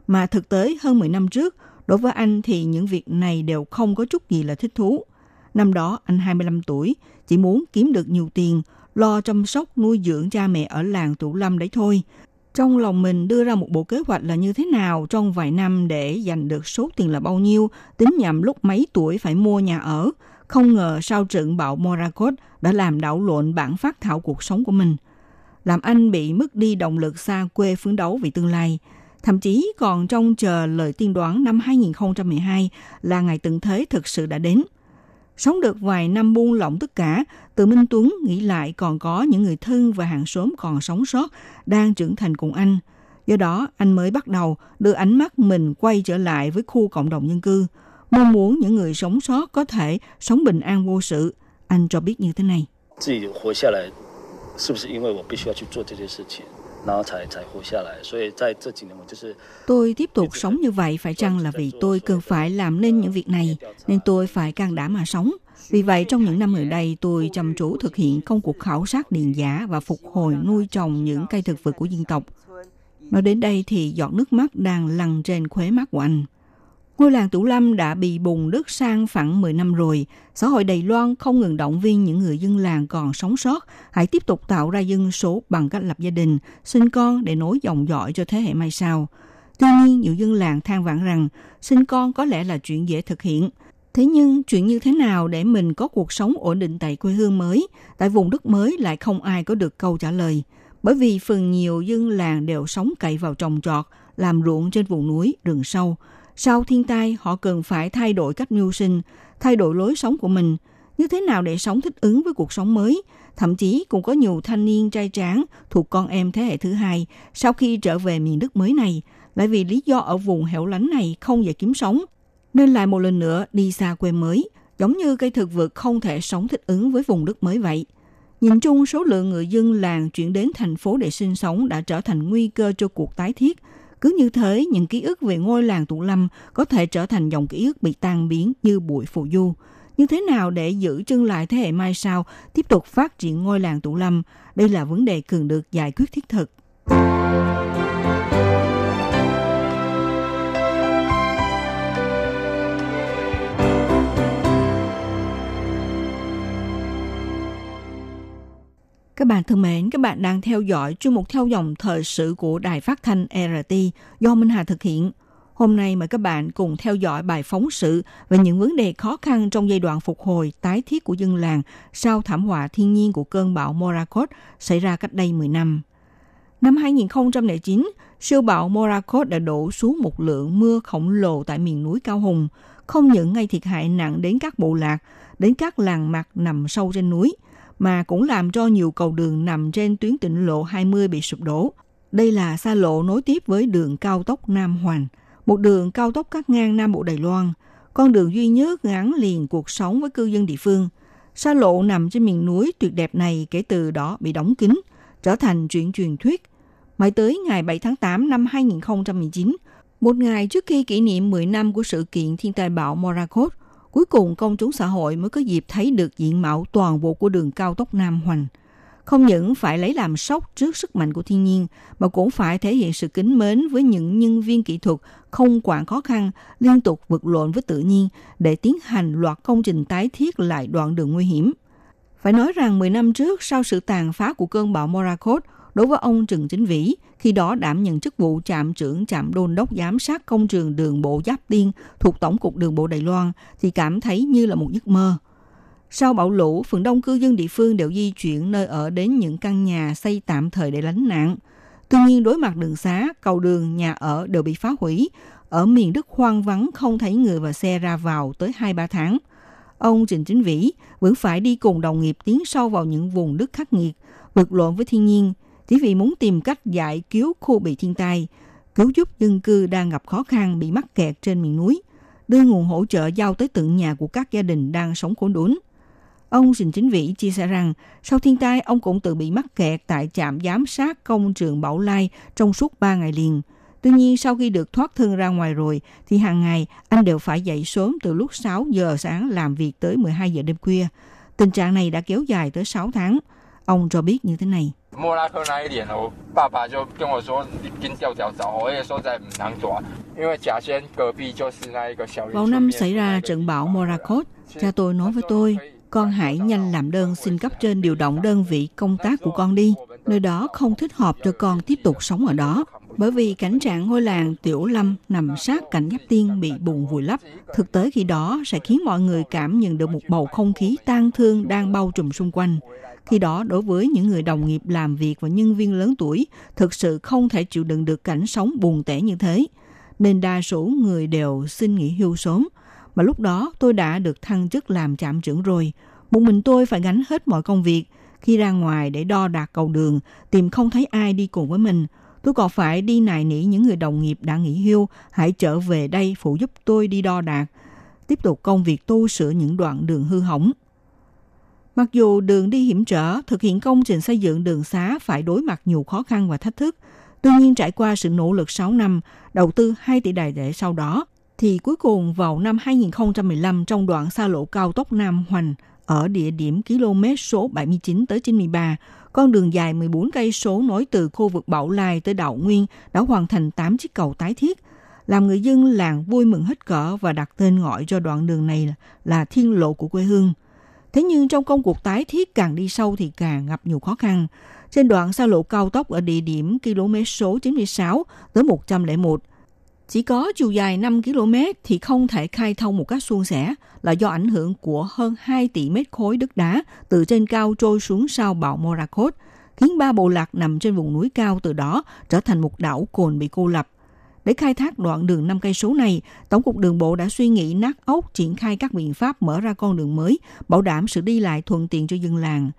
Mà thực tế hơn mười năm trước, đối với anh thì những việc này đều không có chút gì là thích thú. Năm đó, anh hai mươi lăm tuổi, chỉ muốn kiếm được nhiều tiền, lo chăm sóc nuôi dưỡng cha mẹ ở làng Tửu Lâm đấy thôi. Trong lòng mình đưa ra một bộ kế hoạch là như thế nào trong vài năm để giành được số tiền là bao nhiêu, tính nhầm lúc mấy tuổi phải mua nhà ở. Không ngờ sau trận bão Morakot đã làm đảo lộn bản phác thảo cuộc sống của mình, làm anh bị mất đi động lực xa quê phấn đấu vì tương lai. Thậm chí còn trông chờ lời tiên đoán năm hai không một hai là ngày tận thế thực sự đã đến. Sống được vài năm buông lỏng tất cả, Từ Minh Tuấn nghĩ lại còn có những người thân và hàng xóm còn sống sót, đang trưởng thành cùng anh. Do đó, anh mới bắt đầu đưa ánh mắt mình quay trở lại với khu cộng đồng dân cư, mong muốn những người sống sót có thể sống bình an vô sự. Anh cho biết như thế này. Tôi tiếp tục sống như vậy phải chăng là vì tôi cần phải làm nên những việc này, nên tôi phải can đảm mà sống. Vì vậy, trong những năm gần đây, tôi chăm chú thực hiện công cuộc khảo sát điền giả và phục hồi nuôi trồng những cây thực vật của dân tộc. Nói đến đây thì giọt nước mắt đang lăn trên khóe mắt của anh. Ngôi làng Tửu Lâm đã bị bùn đất san phẳng mười năm rồi. Xã hội Đài Loan không ngừng động viên những người dân làng còn sống sót hãy tiếp tục tạo ra dân số bằng cách lập gia đình, sinh con để nối dòng dõi cho thế hệ mai sau. Tuy nhiên, nhiều dân làng than vãn rằng sinh con có lẽ là chuyện dễ thực hiện. Thế nhưng, chuyện như thế nào để mình có cuộc sống ổn định tại quê hương mới, tại vùng đất mới lại không ai có được câu trả lời. Bởi vì phần nhiều dân làng đều sống cậy vào trồng trọt, làm ruộng trên vùng núi, rừng sâu. Sau thiên tai, họ cần phải thay đổi cách mưu sinh, thay đổi lối sống của mình, như thế nào để sống thích ứng với cuộc sống mới. Thậm chí cũng có nhiều thanh niên trai tráng thuộc con em thế hệ thứ hai sau khi trở về miền đất mới này, lại vì lý do ở vùng hẻo lánh này không dễ kiếm sống, nên lại một lần nữa đi xa quê mới, giống như cây thực vật không thể sống thích ứng với vùng đất mới vậy. Nhìn chung, số lượng người dân làng chuyển đến thành phố để sinh sống đã trở thành nguy cơ cho cuộc tái thiết. Cứ như thế, những ký ức về ngôi làng Tửu Lâm có thể trở thành dòng ký ức bị tan biến như bụi phù du. Như thế nào để giữ chân lại thế hệ mai sau tiếp tục phát triển ngôi làng Tửu Lâm? Đây là vấn đề cần được giải quyết thiết thực. Các bạn thân mến, các bạn đang theo dõi chuyên mục theo dòng thời sự của Đài Phát thanh rờ tê i do Minh Hà thực hiện. Hôm nay mời các bạn cùng theo dõi bài phóng sự về những vấn đề khó khăn trong giai đoạn phục hồi tái thiết của dân làng sau thảm họa thiên nhiên của cơn bão Morakot xảy ra cách đây mười năm. Năm hai không không chín, siêu bão Morakot đã đổ xuống một lượng mưa khổng lồ tại miền núi Cao Hùng, không những gây thiệt hại nặng đến các bộ lạc, đến các làng mạc nằm sâu trên núi, mà cũng làm cho nhiều cầu đường nằm trên tuyến tỉnh lộ hai mươi bị sụp đổ. Đây là xa lộ nối tiếp với đường cao tốc Nam Hoàn, một đường cao tốc cắt ngang Nam Bộ Đài Loan, con đường duy nhất gắn liền cuộc sống với cư dân địa phương. Xa lộ nằm trên miền núi tuyệt đẹp này kể từ đó bị đóng kín, trở thành chuyện truyền thuyết. Mãi tới ngày bảy tháng tám năm hai không một chín, một ngày trước khi kỷ niệm mười năm của sự kiện thiên tai bão Morakot, cuối cùng công chúng xã hội mới có dịp thấy được diện mạo toàn bộ của đường cao tốc Nam Hoành. Không những phải lấy làm sốc trước sức mạnh của thiên nhiên, mà cũng phải thể hiện sự kính mến với những nhân viên kỹ thuật không quản khó khăn, liên tục vật lộn với tự nhiên để tiến hành loạt công trình tái thiết lại đoạn đường nguy hiểm. Phải nói rằng mười năm trước, sau sự tàn phá của cơn bão Morakot, đối với ông Trần Chính Vĩ, khi đó đảm nhận chức vụ trạm trưởng trạm đôn đốc giám sát công trường đường bộ Giáp Tiên thuộc Tổng cục Đường bộ Đài Loan thì cảm thấy như là một giấc mơ. Sau bão lũ, phần đông cư dân địa phương đều di chuyển nơi ở đến những căn nhà xây tạm thời để lánh nạn. Tuy nhiên, đối mặt đường xá, cầu đường, nhà ở đều bị phá hủy. Ở miền đất hoang vắng không thấy người và xe ra vào tới hai ba tháng. Ông Trịnh Chính Vĩ vẫn phải đi cùng đồng nghiệp tiến sâu vào những vùng đất khắc nghiệt, vật lộn với thiên nhiên, chỉ vì muốn tìm cách giải cứu khu bị thiên tai, cứu giúp dân cư đang gặp khó khăn bị mắc kẹt trên miền núi, đưa nguồn hỗ trợ giao tới tận nhà của các gia đình đang sống khốn đốn. Ông Trịnh Chính Vĩ chia sẻ rằng, sau thiên tai, ông cũng tự bị mắc kẹt tại trạm giám sát công trường Bảo Lai trong suốt ba ngày liền. Tuy nhiên, sau khi được thoát thân ra ngoài rồi, thì hàng ngày anh đều phải dậy sớm từ lúc sáu giờ sáng làm việc tới mười hai giờ đêm khuya. Tình trạng này đã kéo dài tới sáu tháng. Ông cho biết như thế này. Vào năm xảy ra trận bão Morakot, cha tôi nói với tôi, con hãy nhanh làm đơn xin cấp trên điều động đơn vị công tác của con đi. Nơi đó không thích hợp cho con tiếp tục sống ở đó. Bởi vì cảnh trạng ngôi làng Tửu Lâm nằm sát cạnh Giáp Tiên bị bùn vùi lấp, thực tế khi đó sẽ khiến mọi người cảm nhận được một bầu không khí tang thương đang bao trùm xung quanh. Khi đó, đối với những người đồng nghiệp làm việc và nhân viên lớn tuổi, thực sự không thể chịu đựng được cảnh sống buồn tẻ như thế. Nên đa số người đều xin nghỉ hưu sớm. Mà lúc đó tôi đã được thăng chức làm trạm trưởng rồi. Một mình tôi phải gánh hết mọi công việc. Khi ra ngoài để đo đạc cầu đường, tìm không thấy ai đi cùng với mình. Tôi còn phải đi nài nỉ những người đồng nghiệp đã nghỉ hưu, hãy trở về đây phụ giúp tôi đi đo đạc, tiếp tục công việc tu sửa những đoạn đường hư hỏng. Mặc dù đường đi hiểm trở, thực hiện công trình xây dựng đường xá phải đối mặt nhiều khó khăn và thách thức. Tuy nhiên, trải qua sự nỗ lực sáu năm, đầu tư hai tỷ đài tệ sau đó, thì cuối cùng vào năm hai không một năm trong đoạn xa lộ cao tốc Nam Hoành, ở địa điểm km số bảy mươi chín tới chín mươi ba, con đường dài mười bốn cây số nối từ khu vực Bảo Lai tới đảo Nguyên đã hoàn thành tám chiếc cầu tái thiết, làm người dân làng vui mừng hết cỡ và đặt tên gọi cho đoạn đường này là, là thiên lộ của quê hương. Thế nhưng trong công cuộc tái thiết càng đi sâu thì càng gặp nhiều khó khăn. Trên đoạn xa lộ cao tốc ở địa điểm km số chín mươi sáu tới một trăm lẻ một, chỉ có chiều dài năm ki lô mét thì không thể khai thông một cách suôn sẻ là do ảnh hưởng của hơn hai tỷ mét khối đất đá từ trên cao trôi xuống sau bão Morakot, khiến ba bộ lạc nằm trên vùng núi cao từ đó trở thành một đảo cồn bị cô lập. Để khai thác đoạn đường năm cây số này, Tổng cục Đường bộ đã suy nghĩ nát óc triển khai các biện pháp mở ra con đường mới, bảo đảm sự đi lại thuận tiện cho dân làng.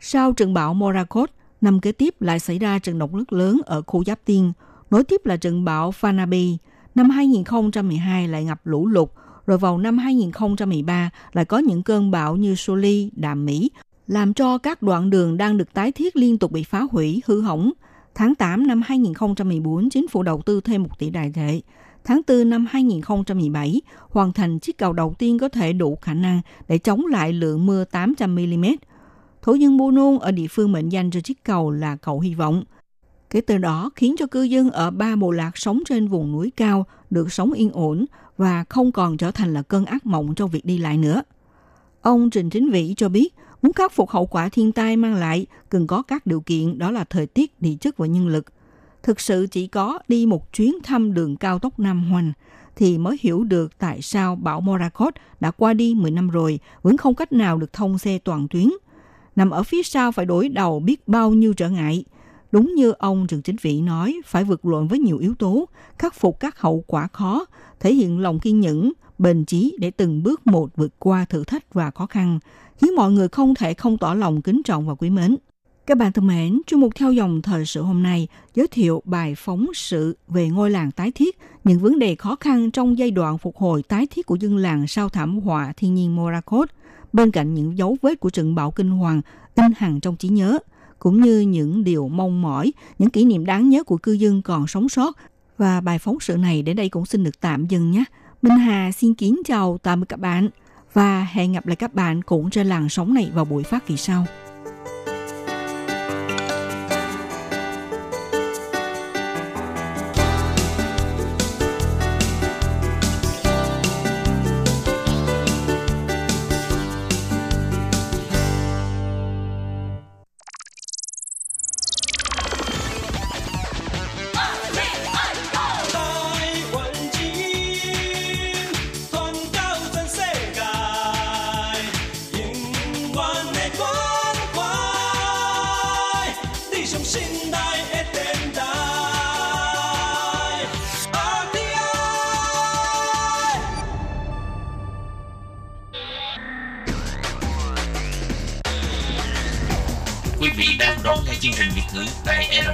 Sau trận bão Morakot, năm kế tiếp lại xảy ra trận động đất lớn ở khu Giáp Tiên, nối tiếp là trận bão Fanabi. Năm hai không một hai lại ngập lũ lụt, rồi vào năm hai không một ba lại có những cơn bão như Soli, Đạm Mỹ, làm cho các đoạn đường đang được tái thiết liên tục bị phá hủy, hư hỏng. Tháng tám năm hai không một bốn, chính phủ đầu tư thêm một tỷ đài tệ. Tháng tư năm hai không một bảy, hoàn thành chiếc cầu đầu tiên có thể đủ khả năng để chống lại lượng mưa tám trăm mi li mét. Thổ dân Buôn Nôn ở địa phương mệnh danh cho chiếc cầu là cầu hy vọng. Kể từ đó khiến cho cư dân ở ba bộ lạc sống trên vùng núi cao được sống yên ổn và không còn trở thành là cơn ác mộng trong việc đi lại nữa. Ông Trịnh Chính Vĩ cho biết, muốn khắc phục hậu quả thiên tai mang lại, cần có các điều kiện đó là thời tiết, địa chất và nhân lực. Thực sự chỉ có đi một chuyến thăm đường cao tốc Nam Hoành thì mới hiểu được tại sao bão Morakot đã qua đi mười năm rồi, vẫn không cách nào được thông xe toàn tuyến. Nằm ở phía sau phải đối đầu biết bao nhiêu trở ngại. Đúng như ông Trần Chính Vĩ nói, phải vượt lộn với nhiều yếu tố, khắc phục các hậu quả khó, thể hiện lòng kiên nhẫn, bền chí để từng bước một vượt qua thử thách và khó khăn, khiến mọi người không thể không tỏ lòng kính trọng và quý mến. Các bạn thân mến, chuyên mục Theo dòng thời sự hôm nay giới thiệu bài phóng sự về ngôi làng tái thiết, những vấn đề khó khăn trong giai đoạn phục hồi tái thiết của dân làng sau thảm họa thiên nhiên Morakot, bên cạnh những dấu vết của trận bão kinh hoàng in hằn trong trí nhớ, cũng như những điều mong mỏi, những kỷ niệm đáng nhớ của cư dân còn sống sót. Và bài phóng sự này đến đây cũng xin được tạm dừng nhé. Minh Hà xin kính chào tạm biệt các bạn và hẹn gặp lại các bạn cũng trên làn sóng này vào buổi phát kỳ sau. quý vị đang đón nghe chương trình Việt ngữ tại rờ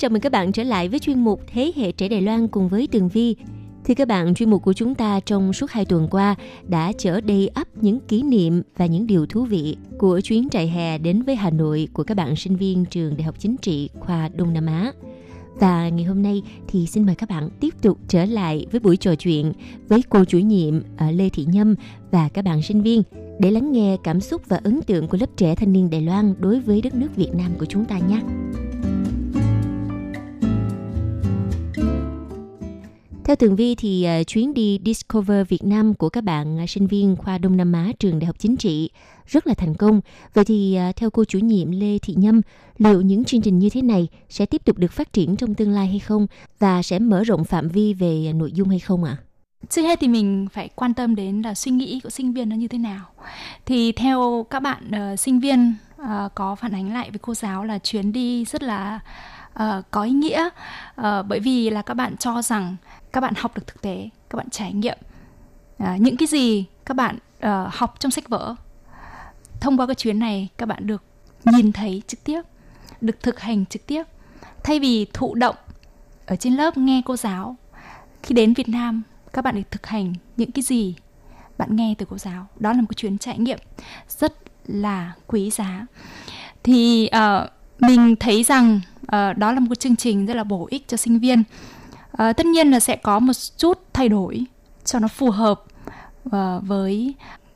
Chào mừng các bạn trở lại với chuyên mục Thế hệ trẻ Đài Loan cùng với Tường Vi. Thì các bạn, chuyên mục của chúng ta trong suốt hai tuần qua đã chở đầy ắp những kỷ niệm và những điều thú vị của chuyến trại hè đến với Hà Nội của các bạn sinh viên trường Đại học Chính trị khoa Đông Nam Á. Và ngày hôm nay thì xin mời các bạn tiếp tục trở lại với buổi trò chuyện với cô chủ nhiệm Lê Thị Nhâm và các bạn sinh viên để lắng nghe cảm xúc và ấn tượng của lớp trẻ thanh niên Đài Loan đối với đất nước Việt Nam của chúng ta nhé. Theo Tường Vi thì uh, chuyến đi Discover Việt Nam của các bạn uh, sinh viên khoa Đông Nam Á trường Đại học Chính trị rất là thành công. Vậy thì uh, theo cô chủ nhiệm Lê Thị Nhâm, liệu những chương trình như thế này sẽ tiếp tục được phát triển trong tương lai hay không và sẽ mở rộng phạm vi về uh, nội dung hay không ạ? À? Trước hết thì mình phải quan tâm đến là suy nghĩ của sinh viên nó như thế nào. Thì theo các bạn uh, sinh viên uh, có phản ánh lại với cô giáo là chuyến đi rất là uh, có ý nghĩa uh, bởi vì là các bạn cho rằng các bạn học được thực tế, các bạn trải nghiệm à, những cái gì các bạn uh, học trong sách vở. Thông qua cái chuyến này các bạn được nhìn thấy trực tiếp, được thực hành trực tiếp, thay vì thụ động ở trên lớp nghe cô giáo. Khi đến Việt Nam các bạn được thực hành những cái gì bạn nghe từ cô giáo. Đó là một cái chuyến trải nghiệm rất là quý giá. Thì uh, mình thấy rằng uh, đó là một cái chương trình rất là bổ ích cho sinh viên. À, tất nhiên là sẽ có một chút thay đổi cho nó phù hợp à, với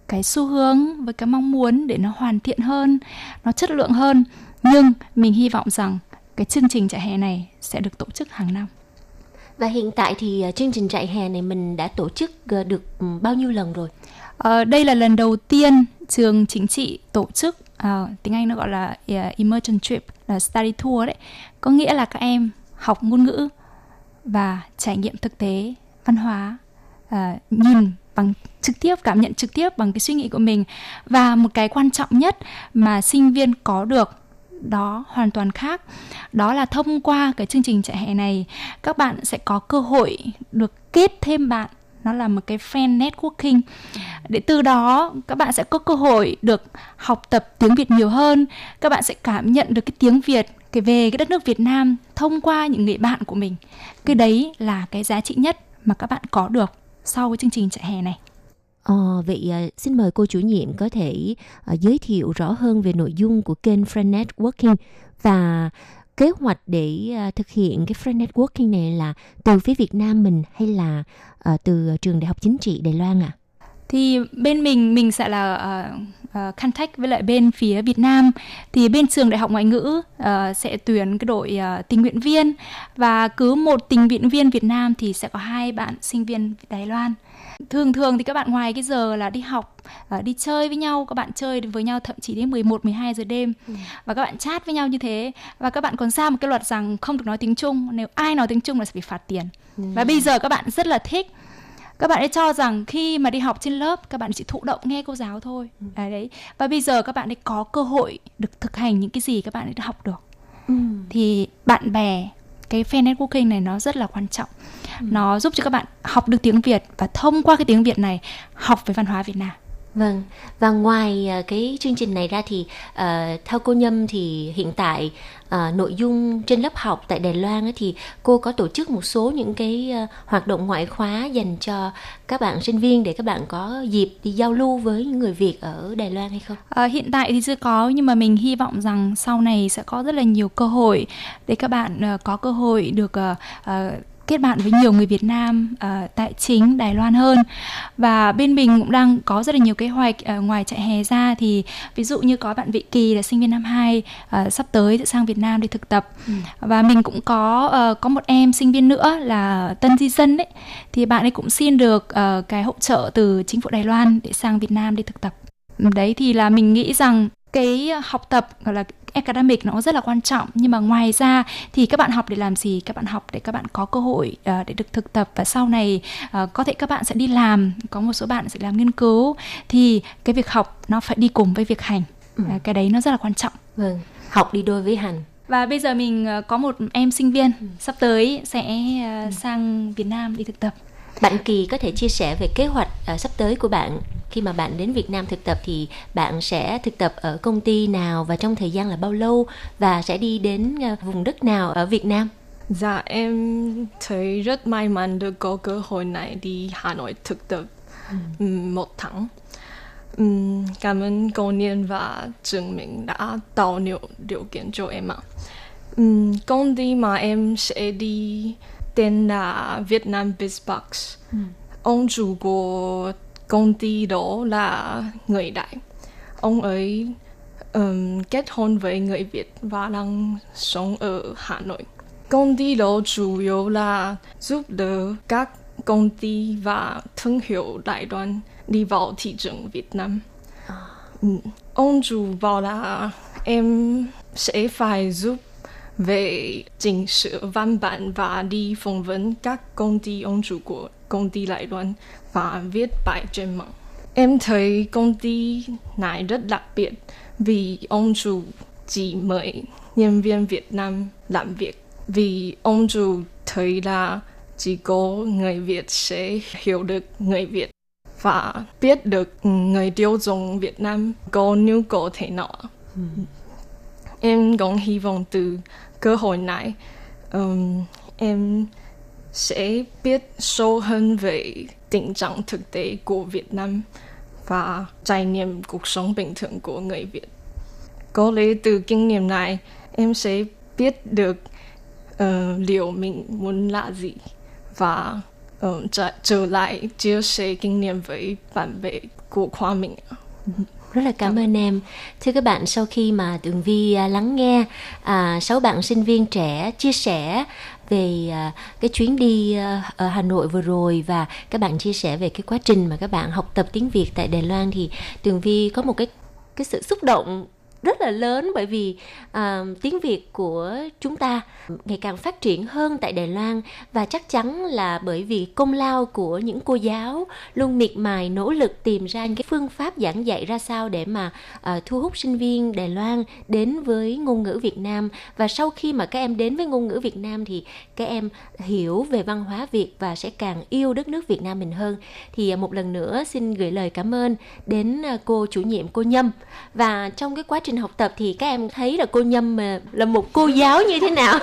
cái xu hướng, với cái mong muốn để nó hoàn thiện hơn, nó chất lượng hơn. Nhưng mình hy vọng rằng cái chương trình trại hè này sẽ được tổ chức hàng năm. Và hiện tại thì chương trình trại hè này mình đã tổ chức được bao nhiêu lần rồi? À, đây là lần đầu tiên trường chính trị tổ chức, à, tiếng Anh nó gọi là uh, immersion trip, là study tour đấy. Có nghĩa là các em học ngôn ngữ và trải nghiệm thực tế, văn hóa, à, nhìn bằng trực tiếp, cảm nhận trực tiếp bằng cái suy nghĩ của mình. Và một cái quan trọng nhất mà sinh viên có được, đó hoàn toàn khác, đó là thông qua cái chương trình trại hè này, các bạn sẽ có cơ hội được kết thêm bạn. Nó là một cái fan networking. Để từ đó các bạn sẽ có cơ hội được học tập tiếng Việt nhiều hơn. Các bạn sẽ cảm nhận được cái tiếng Việt, cái về cái đất nước Việt Nam thông qua những người bạn của mình. Cái đấy là cái giá trị nhất mà các bạn có được sau cái chương trình trại hè này. À, vậy xin mời cô chủ nhiệm có thể uh, giới thiệu rõ hơn về nội dung của kênh Friend Networking và kế hoạch để uh, thực hiện cái Friend Networking này là từ phía Việt Nam mình hay là uh, từ trường Đại học Chính trị Đài Loan ạ? À? Thì bên mình, mình sẽ là uh, uh, contact với lại bên phía Việt Nam. Thì bên trường Đại học Ngoại ngữ uh, sẽ tuyển cái đội uh, tình nguyện viên. Và cứ một tình nguyện viên Việt Nam thì sẽ có hai bạn sinh viên Đài Loan. Thường thường thì các bạn ngoài cái giờ là đi học, uh, đi chơi với nhau, các bạn chơi với nhau thậm chí đến mười một, mười hai giờ đêm. Ừ. Và các bạn chat với nhau như thế. Và các bạn còn ra một cái luật rằng không được nói tiếng Trung. Nếu ai nói tiếng Trung là sẽ bị phạt tiền. Ừ. Và bây giờ các bạn rất là thích. Các bạn ấy cho rằng khi mà đi học trên lớp các bạn chỉ thụ động nghe cô giáo thôi. Ừ. Đấy, đấy. Và bây giờ các bạn ấy có cơ hội được thực hành những cái gì các bạn ấy đã học được. Ừ. Thì bạn bè, cái fan networking này nó rất là quan trọng. Ừ. Nó giúp cho các bạn học được tiếng Việt và thông qua cái tiếng Việt này học về văn hóa Việt Nam. Vâng, và ngoài cái chương trình này ra thì uh, theo cô Nhâm thì hiện tại uh, nội dung trên lớp học tại Đài Loan ấy thì cô có tổ chức một số những cái uh, hoạt động ngoại khóa dành cho các bạn sinh viên để các bạn có dịp đi giao lưu với những người Việt ở Đài Loan hay không? Uh, hiện tại thì chưa có, nhưng mà mình hy vọng rằng sau này sẽ có rất là nhiều cơ hội để các bạn uh, có cơ hội được Uh, uh, kết bạn với nhiều người Việt Nam uh, tại chính Đài Loan hơn. Và bên mình cũng đang có rất là nhiều kế hoạch uh, ngoài trại hè ra. Thì ví dụ như có bạn Vị Kỳ là sinh viên năm hai uh, sắp tới sẽ sang Việt Nam để thực tập. Ừ. Và mình cũng có uh, có một em sinh viên nữa là Tân Di Dân đấy, thì bạn ấy cũng xin được uh, cái hỗ trợ từ chính phủ Đài Loan để sang Việt Nam để thực tập. Đấy thì là mình nghĩ rằng cái học tập gọi là academic nó rất là quan trọng, nhưng mà ngoài ra thì các bạn học để làm gì? Các bạn học để các bạn có cơ hội uh, để được thực tập, và sau này uh, có thể các bạn sẽ đi làm, có một số bạn sẽ làm nghiên cứu, thì cái việc học nó phải đi cùng với việc hành. Ừ. Uh, cái đấy nó rất là quan trọng. Vâng, học đi đôi với hành. Và bây giờ mình uh, có một em sinh viên ừ. sắp tới sẽ uh, ừ. sang Việt Nam đi thực tập. Bạn Kỳ có thể chia sẻ về kế hoạch uh, sắp tới của bạn. Khi mà bạn đến Việt Nam thực tập thì bạn sẽ thực tập ở công ty nào và trong thời gian là bao lâu, và sẽ đi đến vùng đất nào ở Việt Nam? Dạ, em thấy rất may mắn được có cơ hội này đi Hà Nội thực tập ừ. một tháng. Cảm ơn cô Niên và trường mình đã tạo nhiều điều kiện cho em ạ. Công ty mà em sẽ đi tên là Vietnam Bizbox. Ừ. Ông chủ của công ty đó là người Đại. Ông ấy um, kết hôn với người Việt và đang sống ở Hà Nội. Công ty đó chủ yếu là giúp đỡ các công ty và thương hiệu Đài Loan đi vào thị trường Việt Nam. Ông chủ bảo là em sẽ phải giúp về chỉnh sửa văn bản và đi phỏng vấn các công ty ông chủ của công ty Đài Loan và viết bài trên mạng. Em thấy công ty này rất đặc biệt vì ông chủ chỉ mời nhân viên Việt Nam làm việc, vì ông chủ thấy là chỉ có người Việt sẽ hiểu được người Việt và biết được người tiêu dùng Việt Nam có nhu cầu thế nào. Em cũng hy vọng từ cơ hội này um, em sẽ biết sâu hơn về tình trạng thực tế của Việt Nam và trải nghiệm cuộc sống bình thường của người Việt. Có lẽ từ kinh nghiệm này em sẽ biết được uh, liệu mình muốn là gì và uh, trở, trở lại chia sẻ kinh nghiệm với bạn bè của khoa mình. Rất là cảm ơn em. Thưa các bạn, sau khi mà Tường Vi lắng nghe à, sáu bạn sinh viên trẻ chia sẻ về à, cái chuyến đi à, ở Hà Nội vừa rồi, và các bạn chia sẻ về cái quá trình mà các bạn học tập tiếng Việt tại Đài Loan, thì Tường Vi có một cái, cái sự xúc động rất là lớn, bởi vì à, tiếng Việt của chúng ta ngày càng phát triển hơn tại Đài Loan, và chắc chắn là bởi vì công lao của những cô giáo luôn miệt mài nỗ lực tìm ra những cái phương pháp giảng dạy ra sao để mà à, thu hút sinh viên Đài Loan đến với ngôn ngữ Việt Nam. Và sau khi mà các em đến với ngôn ngữ Việt Nam thì các em hiểu về văn hóa Việt và sẽ càng yêu đất nước Việt Nam mình hơn. Thì một lần nữa xin gửi lời cảm ơn đến cô chủ nhiệm, cô Nhâm. Và trong cái quá trình học tập thì các em thấy là cô Nhâm là một cô giáo như thế nào?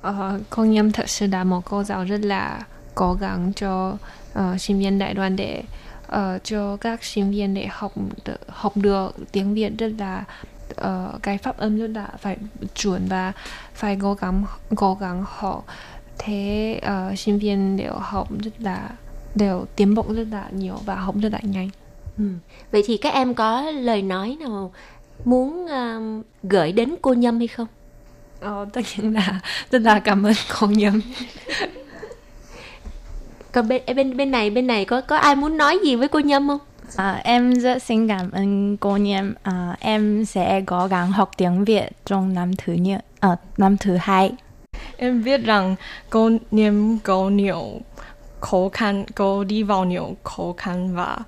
ờ, cô Nhâm thật sự là một cô giáo rất là cố gắng cho uh, sinh viên Đài Loan, để uh, cho các sinh viên để học được, học được tiếng Việt rất là uh, cái phát âm rất là phải chuẩn và phải cố gắng cố gắng học. Thế uh, sinh viên đều học rất là đều tiến bộ rất là nhiều và học rất là nhanh. Ừ. Vậy thì các em có lời nói nào muốn uh, gửi đến cô Nhâm hay không? Ờ, tất nhiên là rất là cảm ơn cô Nhâm. Còn bên bên bên này bên này có có ai muốn nói gì với cô Nhâm không? À, em rất xin cảm ơn cô Nhâm. À, em sẽ cố gắng học tiếng Việt trong năm thứ nhất, à, năm thứ hai. Em biết rằng cô Nhâm có nhiều khó khăn, cô đi vào nhiều khó khăn, và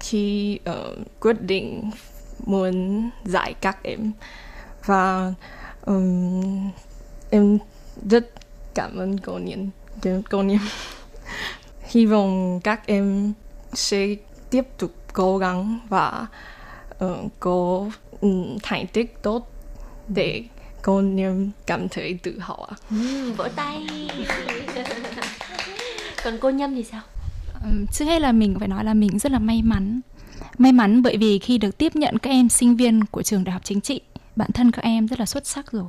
khi uh, quyết định muốn dạy các em, và um, em rất cảm ơn cô Nhiên, cô Nhiên. Hy vọng các em sẽ tiếp tục cố gắng và uh, có um, thành tích tốt để cô Nhiên cảm thấy tự hào. Ừ, vỗ tay. Còn cô Nhâm thì sao? Trước hết là mình phải nói là mình rất là may mắn. May mắn bởi vì khi được tiếp nhận các em sinh viên của trường Đại học Chính trị, bản thân các em rất là xuất sắc rồi.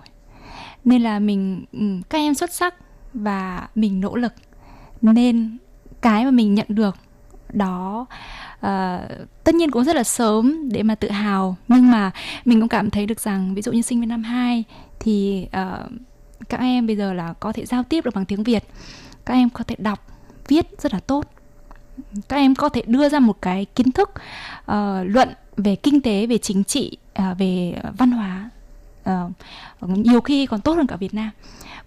Nên là mình, các em xuất sắc và mình nỗ lực, nên cái mà mình nhận được đó uh, tất nhiên cũng rất là sớm để mà tự hào. Nhưng mà mình cũng cảm thấy được rằng, ví dụ như sinh viên năm hai thì uh, các em bây giờ là có thể giao tiếp được bằng tiếng Việt, các em có thể đọc, viết rất là tốt, các em có thể đưa ra một cái kiến thức uh, luận về kinh tế, về chính trị, về văn hóa nhiều khi còn tốt hơn cả Việt Nam.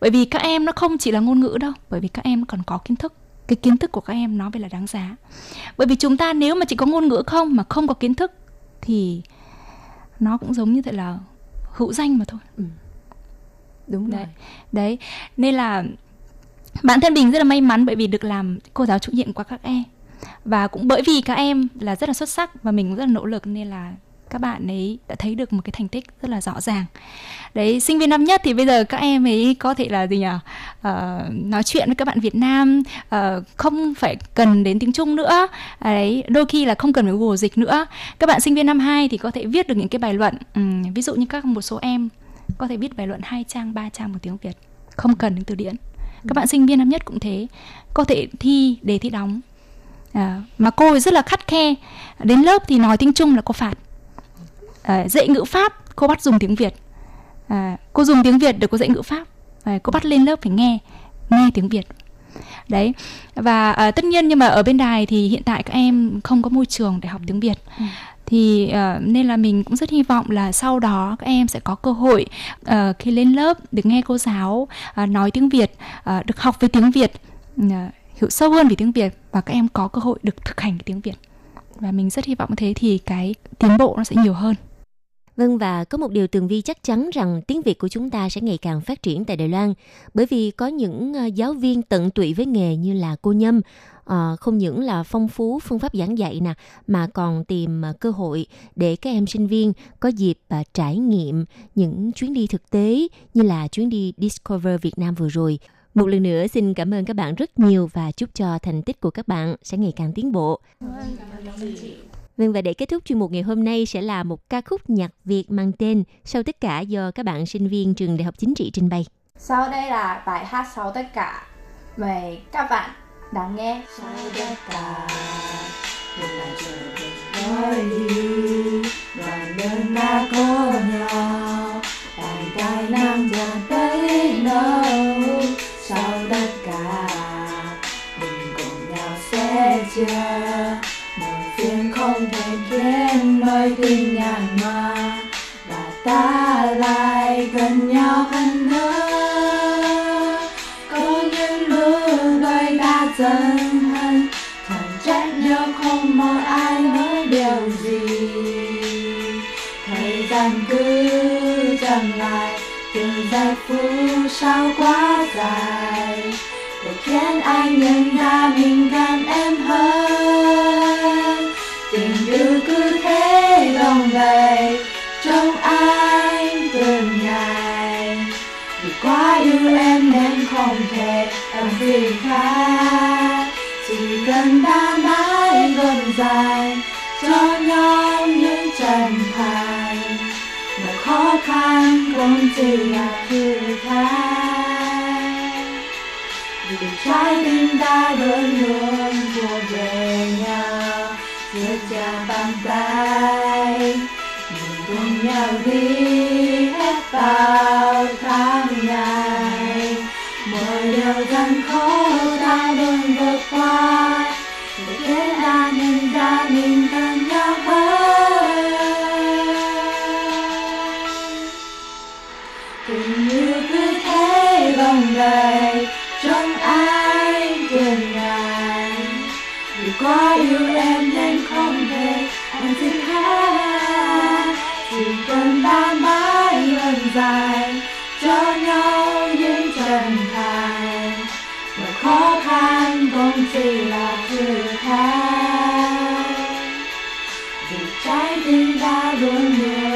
Bởi vì các em nó không chỉ là ngôn ngữ đâu, bởi vì các em còn có kiến thức. Cái kiến thức của các em nó mới là đáng giá. Bởi vì chúng ta nếu mà chỉ có ngôn ngữ không mà không có kiến thức thì nó cũng giống như thế là hữu danh mà thôi. Ừ. Đúng đấy. Rồi. Đấy. Nên là bản thân mình rất là may mắn bởi vì được làm cô giáo chủ nhiệm của các em. Và cũng bởi vì các em là rất là xuất sắc và mình cũng rất là nỗ lực nên là các bạn ấy đã thấy được một cái thành tích rất là rõ ràng. Đấy, sinh viên năm nhất thì bây giờ các em ấy có thể là gì nhỉ? À, nói chuyện với các bạn Việt Nam, à, không phải cần đến tiếng Trung nữa. À, đấy, đôi khi là không cần phải Google dịch nữa. Các bạn sinh viên năm hai thì có thể viết được những cái bài luận. Ừ, ví dụ như các một số em có thể viết bài luận hai trang, ba trang một tiếng Việt, không cần đến từ điển. Các bạn sinh viên năm nhất cũng thế, có thể thi đề thi đóng. À, mà cô ấy rất là khắt khe. Đến lớp thì nói tiếng Trung là cô phạt. À, dạy ngữ Pháp cô bắt dùng tiếng Việt, à, cô dùng tiếng Việt để cô dạy ngữ Pháp, à, cô bắt lên lớp phải nghe nghe tiếng Việt đấy. Và à, tất nhiên nhưng mà ở bên Đài thì hiện tại các em không có môi trường để học tiếng Việt. Ừ. Thì à, nên là mình cũng rất hy vọng là sau đó các em sẽ có cơ hội à, khi lên lớp được nghe cô giáo à, nói tiếng Việt, à, được học về tiếng Việt, à, hiểu sâu hơn về tiếng Việt và các em có cơ hội được thực hành tiếng Việt. Và mình rất hy vọng thế thì cái tiến bộ nó sẽ nhiều hơn. Vâng, và có một điều Tường Vi chắc chắn rằng tiếng Việt của chúng ta sẽ ngày càng phát triển tại Đài Loan, bởi vì có những giáo viên tận tụy với nghề như là cô Nhâm, không những là phong phú phương pháp giảng dạy nè, mà còn tìm cơ hội để các em sinh viên có dịp trải nghiệm những chuyến đi thực tế như là chuyến đi Discover Việt Nam vừa rồi. Một lần nữa xin cảm ơn các bạn rất nhiều và chúc cho thành tích của các bạn sẽ ngày càng tiến bộ. Vâng, và để kết thúc chuyên mục ngày hôm nay sẽ là một ca khúc nhạc Việt mang tên Sau Tất Cả do các bạn sinh viên trường Đại học Chính trị trình bày. Sau đây là bài hát Sau Tất Cả. Mời các bạn đón nghe. Sau tất cả, một ngày trời vẫn nói đi, đoàn đơn đã có nhau, tại tai nam giờ tới đâu. Sau tất cả, mình cùng nhau sẽ chờ. Tiếng không thể khiến nơi tình nhàn mà và ta lại gần nhau hơn nữa. Có những lúc đôi ta dần hơn, chẳng trách nếu không mong ai nói điều gì. Thời gian cứ chậm lại, từng giây phút sao quá dài, để khiến anh nhận ra mình gần em hơn. Tình yêu cứ thế lòng đầy trong anh từng ngày, vì quá yêu em nên không thể làm gì khác. Chỉ cần ta mãi gần dài cho nhau những chân thành, mà khó khăn cũng chỉ là thử thách, vì trái tim ta vẫn luôn thuộc về nhau. Giữa cha bàn tay, mình cùng nhau đi hết bao tháng ngày. Mọi điều gian khó ta luôn vượt qua, để thế ta nhận ra mình cần nhau hơn. Tình yêu cứ thế vòng đầy trong anh từng ngày, vì quá yêu em nên anh xin hát. Chỉ cần ta mãi lần dài cho nhau những trần thành, và khó khăn cũng chỉ là thử thách, vì trái tim ta luôn luôn